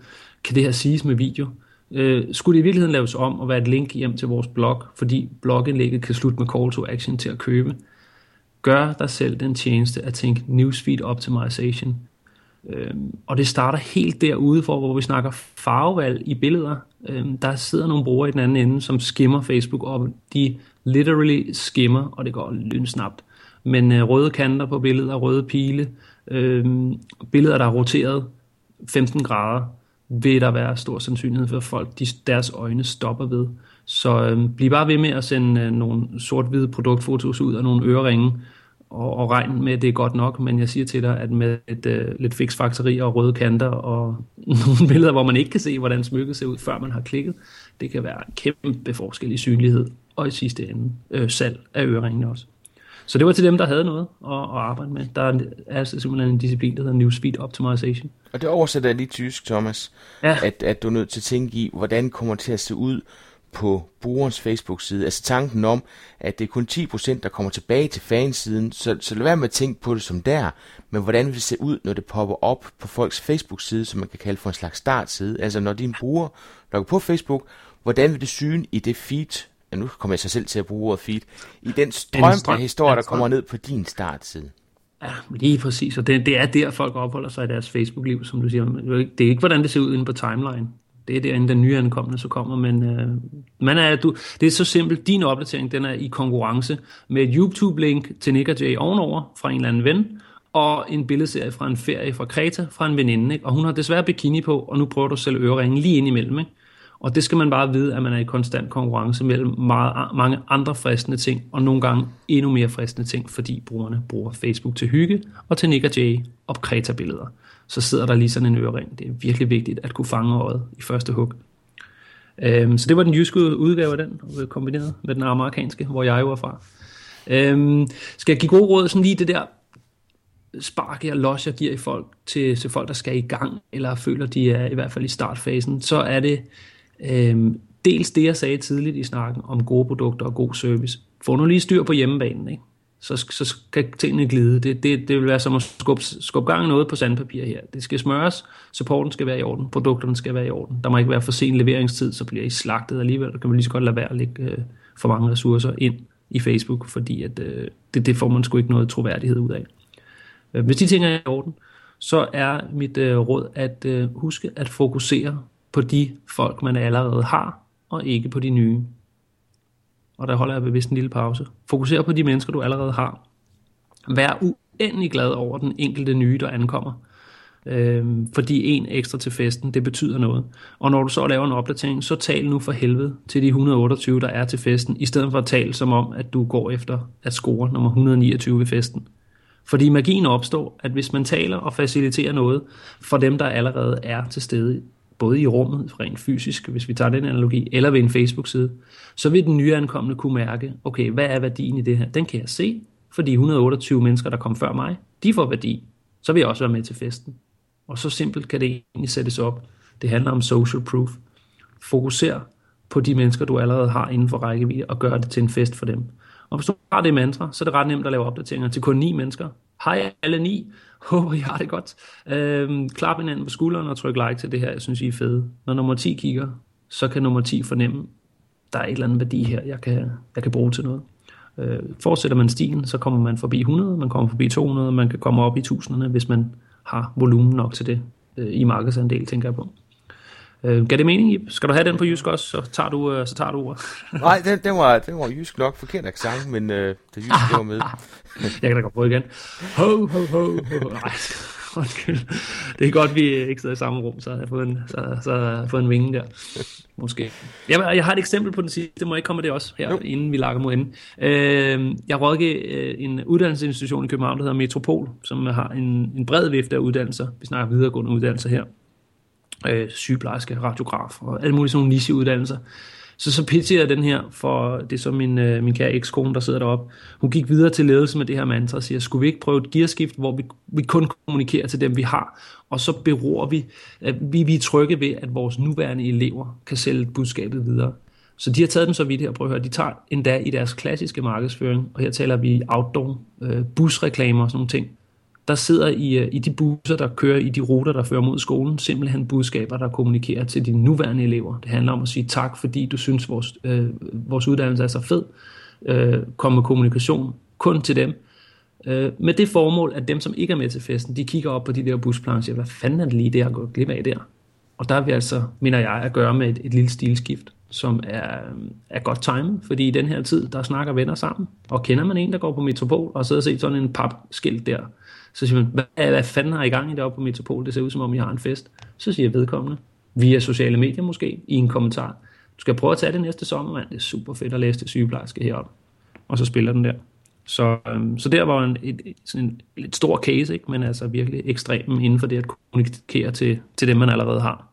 kan det her siges med video? Øh, skulle det i virkeligheden laves om og være et link hjem til vores blog, fordi blogindlægget kan slutte med call to action til at købe? Gør dig selv den tjeneste at tænke newsfeed optimization. Øhm, og det starter helt derude for, hvor vi snakker farvevalg i billeder. Øhm, der sidder nogle brugere i den anden ende, som skimmer Facebook op. De literally skimmer, og det går lynsnapt. Men øh, røde kanter på billeder, røde pile, øhm, billeder, der er roteret femten grader, vil der være stor sandsynlighed for, at folk de, deres øjne stopper ved. Så øhm, bliv bare ved med at sende øh, nogle sort-hvide produktfotos ud og nogle øreringe, og, og regn med, det er godt nok, men jeg siger til dig, at med et, øh, lidt fiksfakseri og røde kanter og nogle billeder, hvor man ikke kan se, hvordan smykket ser ud, før man har klikket, det kan være en kæmpe forskel i synlighed, og i sidste ende øh, salg af øreringene også. Så det var til dem, der havde noget at, at arbejde med. Der er simpelthen en disciplin, der hedder Newsfeed Optimization. Og det oversætter jeg lige tysk, Thomas, ja. at, at du er nødt til at tænke i, hvordan kommer det til at se ud på brugerens Facebook-side. Altså tanken om, at det er kun ti procent, der kommer tilbage til fansiden, så, så lad være med at tænke på det som der, men hvordan vil det se ud, når det popper op på folks Facebook-side, som man kan kalde for en slags startside. Altså når din bruger logger på Facebook, hvordan vil det syne i det feed, ja, nu kommer jeg så selv til at bruge ordet feed, i den strøm af historier, der kommer ned på din startside. Ja, lige præcis, og det, det er der, folk opholder sig i deres Facebook-liv, som du siger. Det er ikke, hvordan det ser ud inde på timeline. Det er derinde, den nye ankomne så kommer, men øh, man er, du, det er så simpelt. Din opdatering, den er i konkurrence med et YouTube-link til Nick og Jay ovenover fra en eller anden ven, og en billedserie fra en ferie fra Kreta fra en veninde, ikke? Og hun har desværre bikini på, og nu prøver du at sælge øreringen lige ind imellem, ikke? Og det skal man bare vide, at man er i konstant konkurrence mellem meget, mange andre fristende ting, og nogle gange endnu mere fristende ting, fordi brugerne bruger Facebook til hygge, og til Nick og Jay og Kreta-billeder. Så sidder der lige sådan en ørering. Det er virkelig vigtigt at kunne fange øjet i første hug. Øhm, så det var den jyske udgave af den, kombineret med den amerikanske, hvor jeg jo er fra. Øhm, skal jeg give gode råd, sådan lige det der spark, jeg los, jeg giver i folk, til, til folk, der skal i gang, eller føler, de er i hvert fald i startfasen, så er det øhm, dels det, jeg sagde tidligt i snakken om gode produkter og god service. Få nu lige styr på hjemmebanen, ikke? Så, så skal tingene glide. Det, det, det vil være som at skubbe, skubbe gang i noget på sandpapir her. Det skal smøres, supporten skal være i orden, produkterne skal være i orden. Der må ikke være for sen leveringstid, så bliver I slagtet alligevel. Der kan man lige så godt lade være at lægge øh, for mange ressourcer ind i Facebook, fordi at, øh, det, det får man sgu ikke noget troværdighed ud af. Hvis de ting er i orden, så er mit øh, råd at øh, huske at fokusere på de folk, man allerede har, og ikke på de nye. Og der holder jeg bevidst en lille pause. Fokuser på de mennesker, du allerede har. Vær uendelig glad over den enkelte nye, der ankommer. Øhm, fordi en ekstra til festen, det betyder noget. Og når du så laver en opdatering, så tal nu for helvede til de et hundrede og otteogtyve, der er til festen, i stedet for at tale som om, at du går efter at score nummer et hundrede og niogtyve ved festen. Fordi magien opstår, at hvis man taler og faciliterer noget for dem, der allerede er til stede, både i rummet, rent fysisk, hvis vi tager den analogi, eller ved en Facebook-side, så vil den nye ankomne kunne mærke, okay, hvad er værdien i det her? Den kan jeg se, fordi et hundrede og otteogtyve mennesker, der kom før mig, de får værdi. Så vil jeg også være med til festen. Og så simpelt kan det egentlig sættes op. Det handler om social proof. Fokuser på de mennesker, du allerede har inden for rækkevidde, og gør det til en fest for dem. Og hvis du har det mantra, så er det ret nemt at lave opdateringer til kun ni mennesker. Hej alle ni, håber I har det godt. Øhm, klap hinanden på skulderen og tryk like til det her, jeg synes I er fede. Når nummer ti kigger, så kan nummer ti fornemme, der er et eller andet værdi her, jeg kan, jeg kan bruge til noget. Øh, fortsætter man stigen, så kommer man forbi hundrede, man kommer forbi to hundrede, man kan komme op i tusinderne, hvis man har volumen nok til det øh, i markedsandel, tænker jeg på. Øh, gav det mening, Ip? Skal du have den på jysk også, så tager du, øh, så tager du ordet. Nej, den, den, var, den var jysk nok. Forkert accent, men øh, det jysk, det var med. Jeg kan da godt prøve igen. Ho, ho, ho, ho. Nej, undskyld. Det er godt, vi ikke sidder i samme rum, så har jeg fået en, så, så har jeg fået en vinge der. Måske. Jeg, jeg har et eksempel på den sidste, det må ikke komme det også, her, no. Inden vi lakker mod enden. Øh, jeg rådgiver en uddannelsesinstitution i København, der hedder Metropol, som har en, en bred vifte af uddannelser. Vi snakker videregående uddannelser her. Øh, sygeplejerske, radiograf og alle mulige sådan nogle nicheuddannelser. Så så pitcher jeg den her for det, som min, øh, min kære ekskone, der sidder deroppe. Hun gik videre til ledelse med det her mantra og siger, skulle vi ikke prøve et gearskift, hvor vi, vi kun kommunikerer til dem, vi har, og så beror vi, øh, vi, vi er trygge ved, at vores nuværende elever kan sælge budskabet videre. Så de har taget dem så vidt her, prøv at høre, de tager endda i deres klassiske markedsføring, og her taler vi outdoor, øh, busreklamer og sådan nogle ting, der sidder i, i de busser, der kører i de ruter, der fører mod skolen, simpelthen budskaber, der kommunikerer til de nuværende elever. Det handler om at sige tak, fordi du synes, vores, øh, vores uddannelse er så fed. Øh, kom med kommunikation kun til dem. Øh, med det formål, at dem, som ikke er med til festen, de kigger op på de der busplancher. Hvad fanden er det lige der at gå glip af der? Og der er vi altså, mener jeg, at gøre med et, et lille stilskift, som er, er godt timet, fordi i den her tid, der snakker venner sammen, og kender man en, der går på Metropol, og sidder og ser sådan en papskilt der, så siger man, hvad, hvad fanden har I gang i deroppe på Metropol? Det ser ud som om, I har en fest. Så siger vedkommende, via sociale medier måske, i en kommentar, du skal prøve at tage det næste sommer, mand. Det er super fedt at læse til sygeplejerske heroppe. Og så spiller den der. Så, øhm, så der var en, et, sådan en et stor case, ikke? Men altså virkelig ekstremen inden for det at kommunikere til, til dem, man allerede har.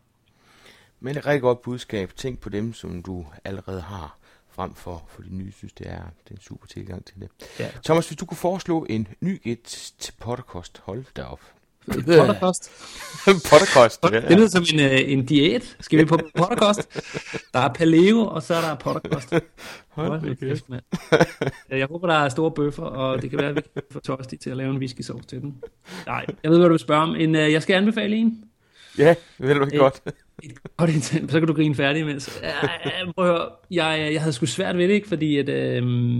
Men et rigtig godt budskab. Tænk på dem, som du allerede har, frem for, for de nye, synes det er, det er en super tilgang til det. Ja. Thomas, hvis du kunne foreslå en ny gæt til Potterkort, hold da op. Potterkost. Potterkost. Ja, ja. Det lyder som en, en diæt. Skal vi på Potterkost? Der er paleo, og så er der Potterkost. Hold kæft, mand. Jeg håber, der er store bøffer, og det kan være, at vi kan få Tosti til at lave en whiskysauce til den. Nej, jeg ved, hvad du vil spørge om. En, jeg skal anbefale en. Ja, det vil du ikke godt. Så kan du grine færdig imens. Prøv at høre. Jeg, jeg havde sgu svært ved det, ikke? Fordi at, øh,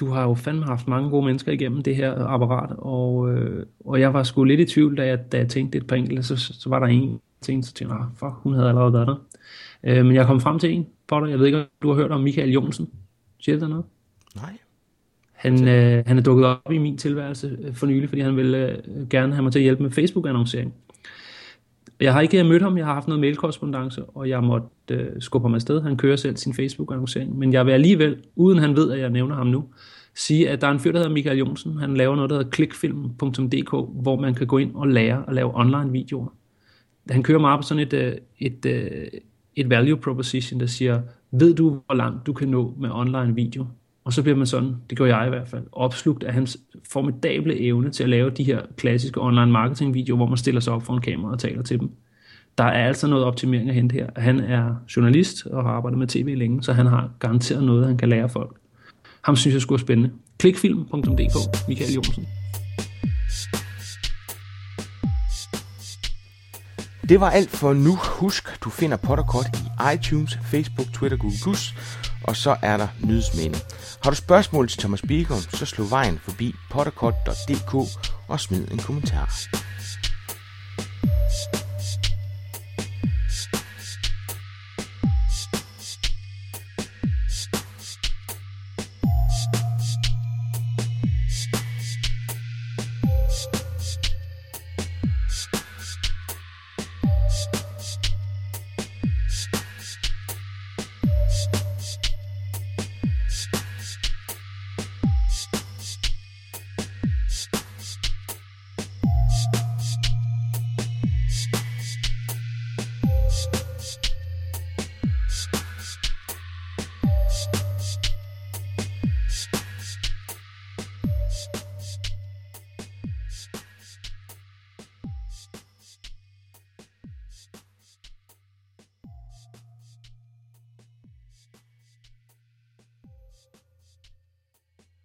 du har jo fandme haft mange gode mennesker igennem det her apparat, og, øh, og jeg var sgu lidt i tvivl, da jeg, da jeg tænkte et par enkelte, så, så var der en ting, så tænkte jeg, ah, fuck, hun havde allerede været der. Øh, men jeg kom frem til en, Potter, jeg ved ikke, om du har hørt om Michael Jonsen. Siger det der noget? Nej. Han, øh, han er dukket op i min tilværelse for nylig, fordi han ville øh, gerne have mig til at hjælpe med Facebook-annoncering. Jeg har ikke mødt ham, jeg har haft noget mailkorrespondance, og jeg måtte øh, skubbe ham afsted. Han kører selv sin Facebook-annoncering, men jeg vil alligevel, uden han ved, at jeg nævner ham nu, sige, at der er en fyr, der hedder Michael Jonsen. Han laver noget, der hedder clickfilm punktum d k, hvor man kan gå ind og lære at lave online-videoer. Han kører meget på sådan et, øh, et, øh, et value proposition, der siger, ved du, hvor langt du kan nå med online-video? Og så bliver man sådan, det gør jeg i hvert fald, opslugt af hans formidable evne til at lave de her klassiske online marketing videoer, hvor man stiller sig op for en kamera og taler til dem. Der er altså noget optimering at hente her. Han er journalist og har arbejdet med tv længe, så han har garanteret noget, han kan lære folk. Ham synes jeg skulle er spændende. Klikfilm punktum d k, Michael Jonsen. Det var alt for nu. Husk, du finder Potterkort i iTunes, Facebook, Twitter, Google plus. Og så er der nyhedsmænd. Har du spørgsmål til Thomas Bigum, så slå vejen forbi potterkort punktum d k og smid en kommentar.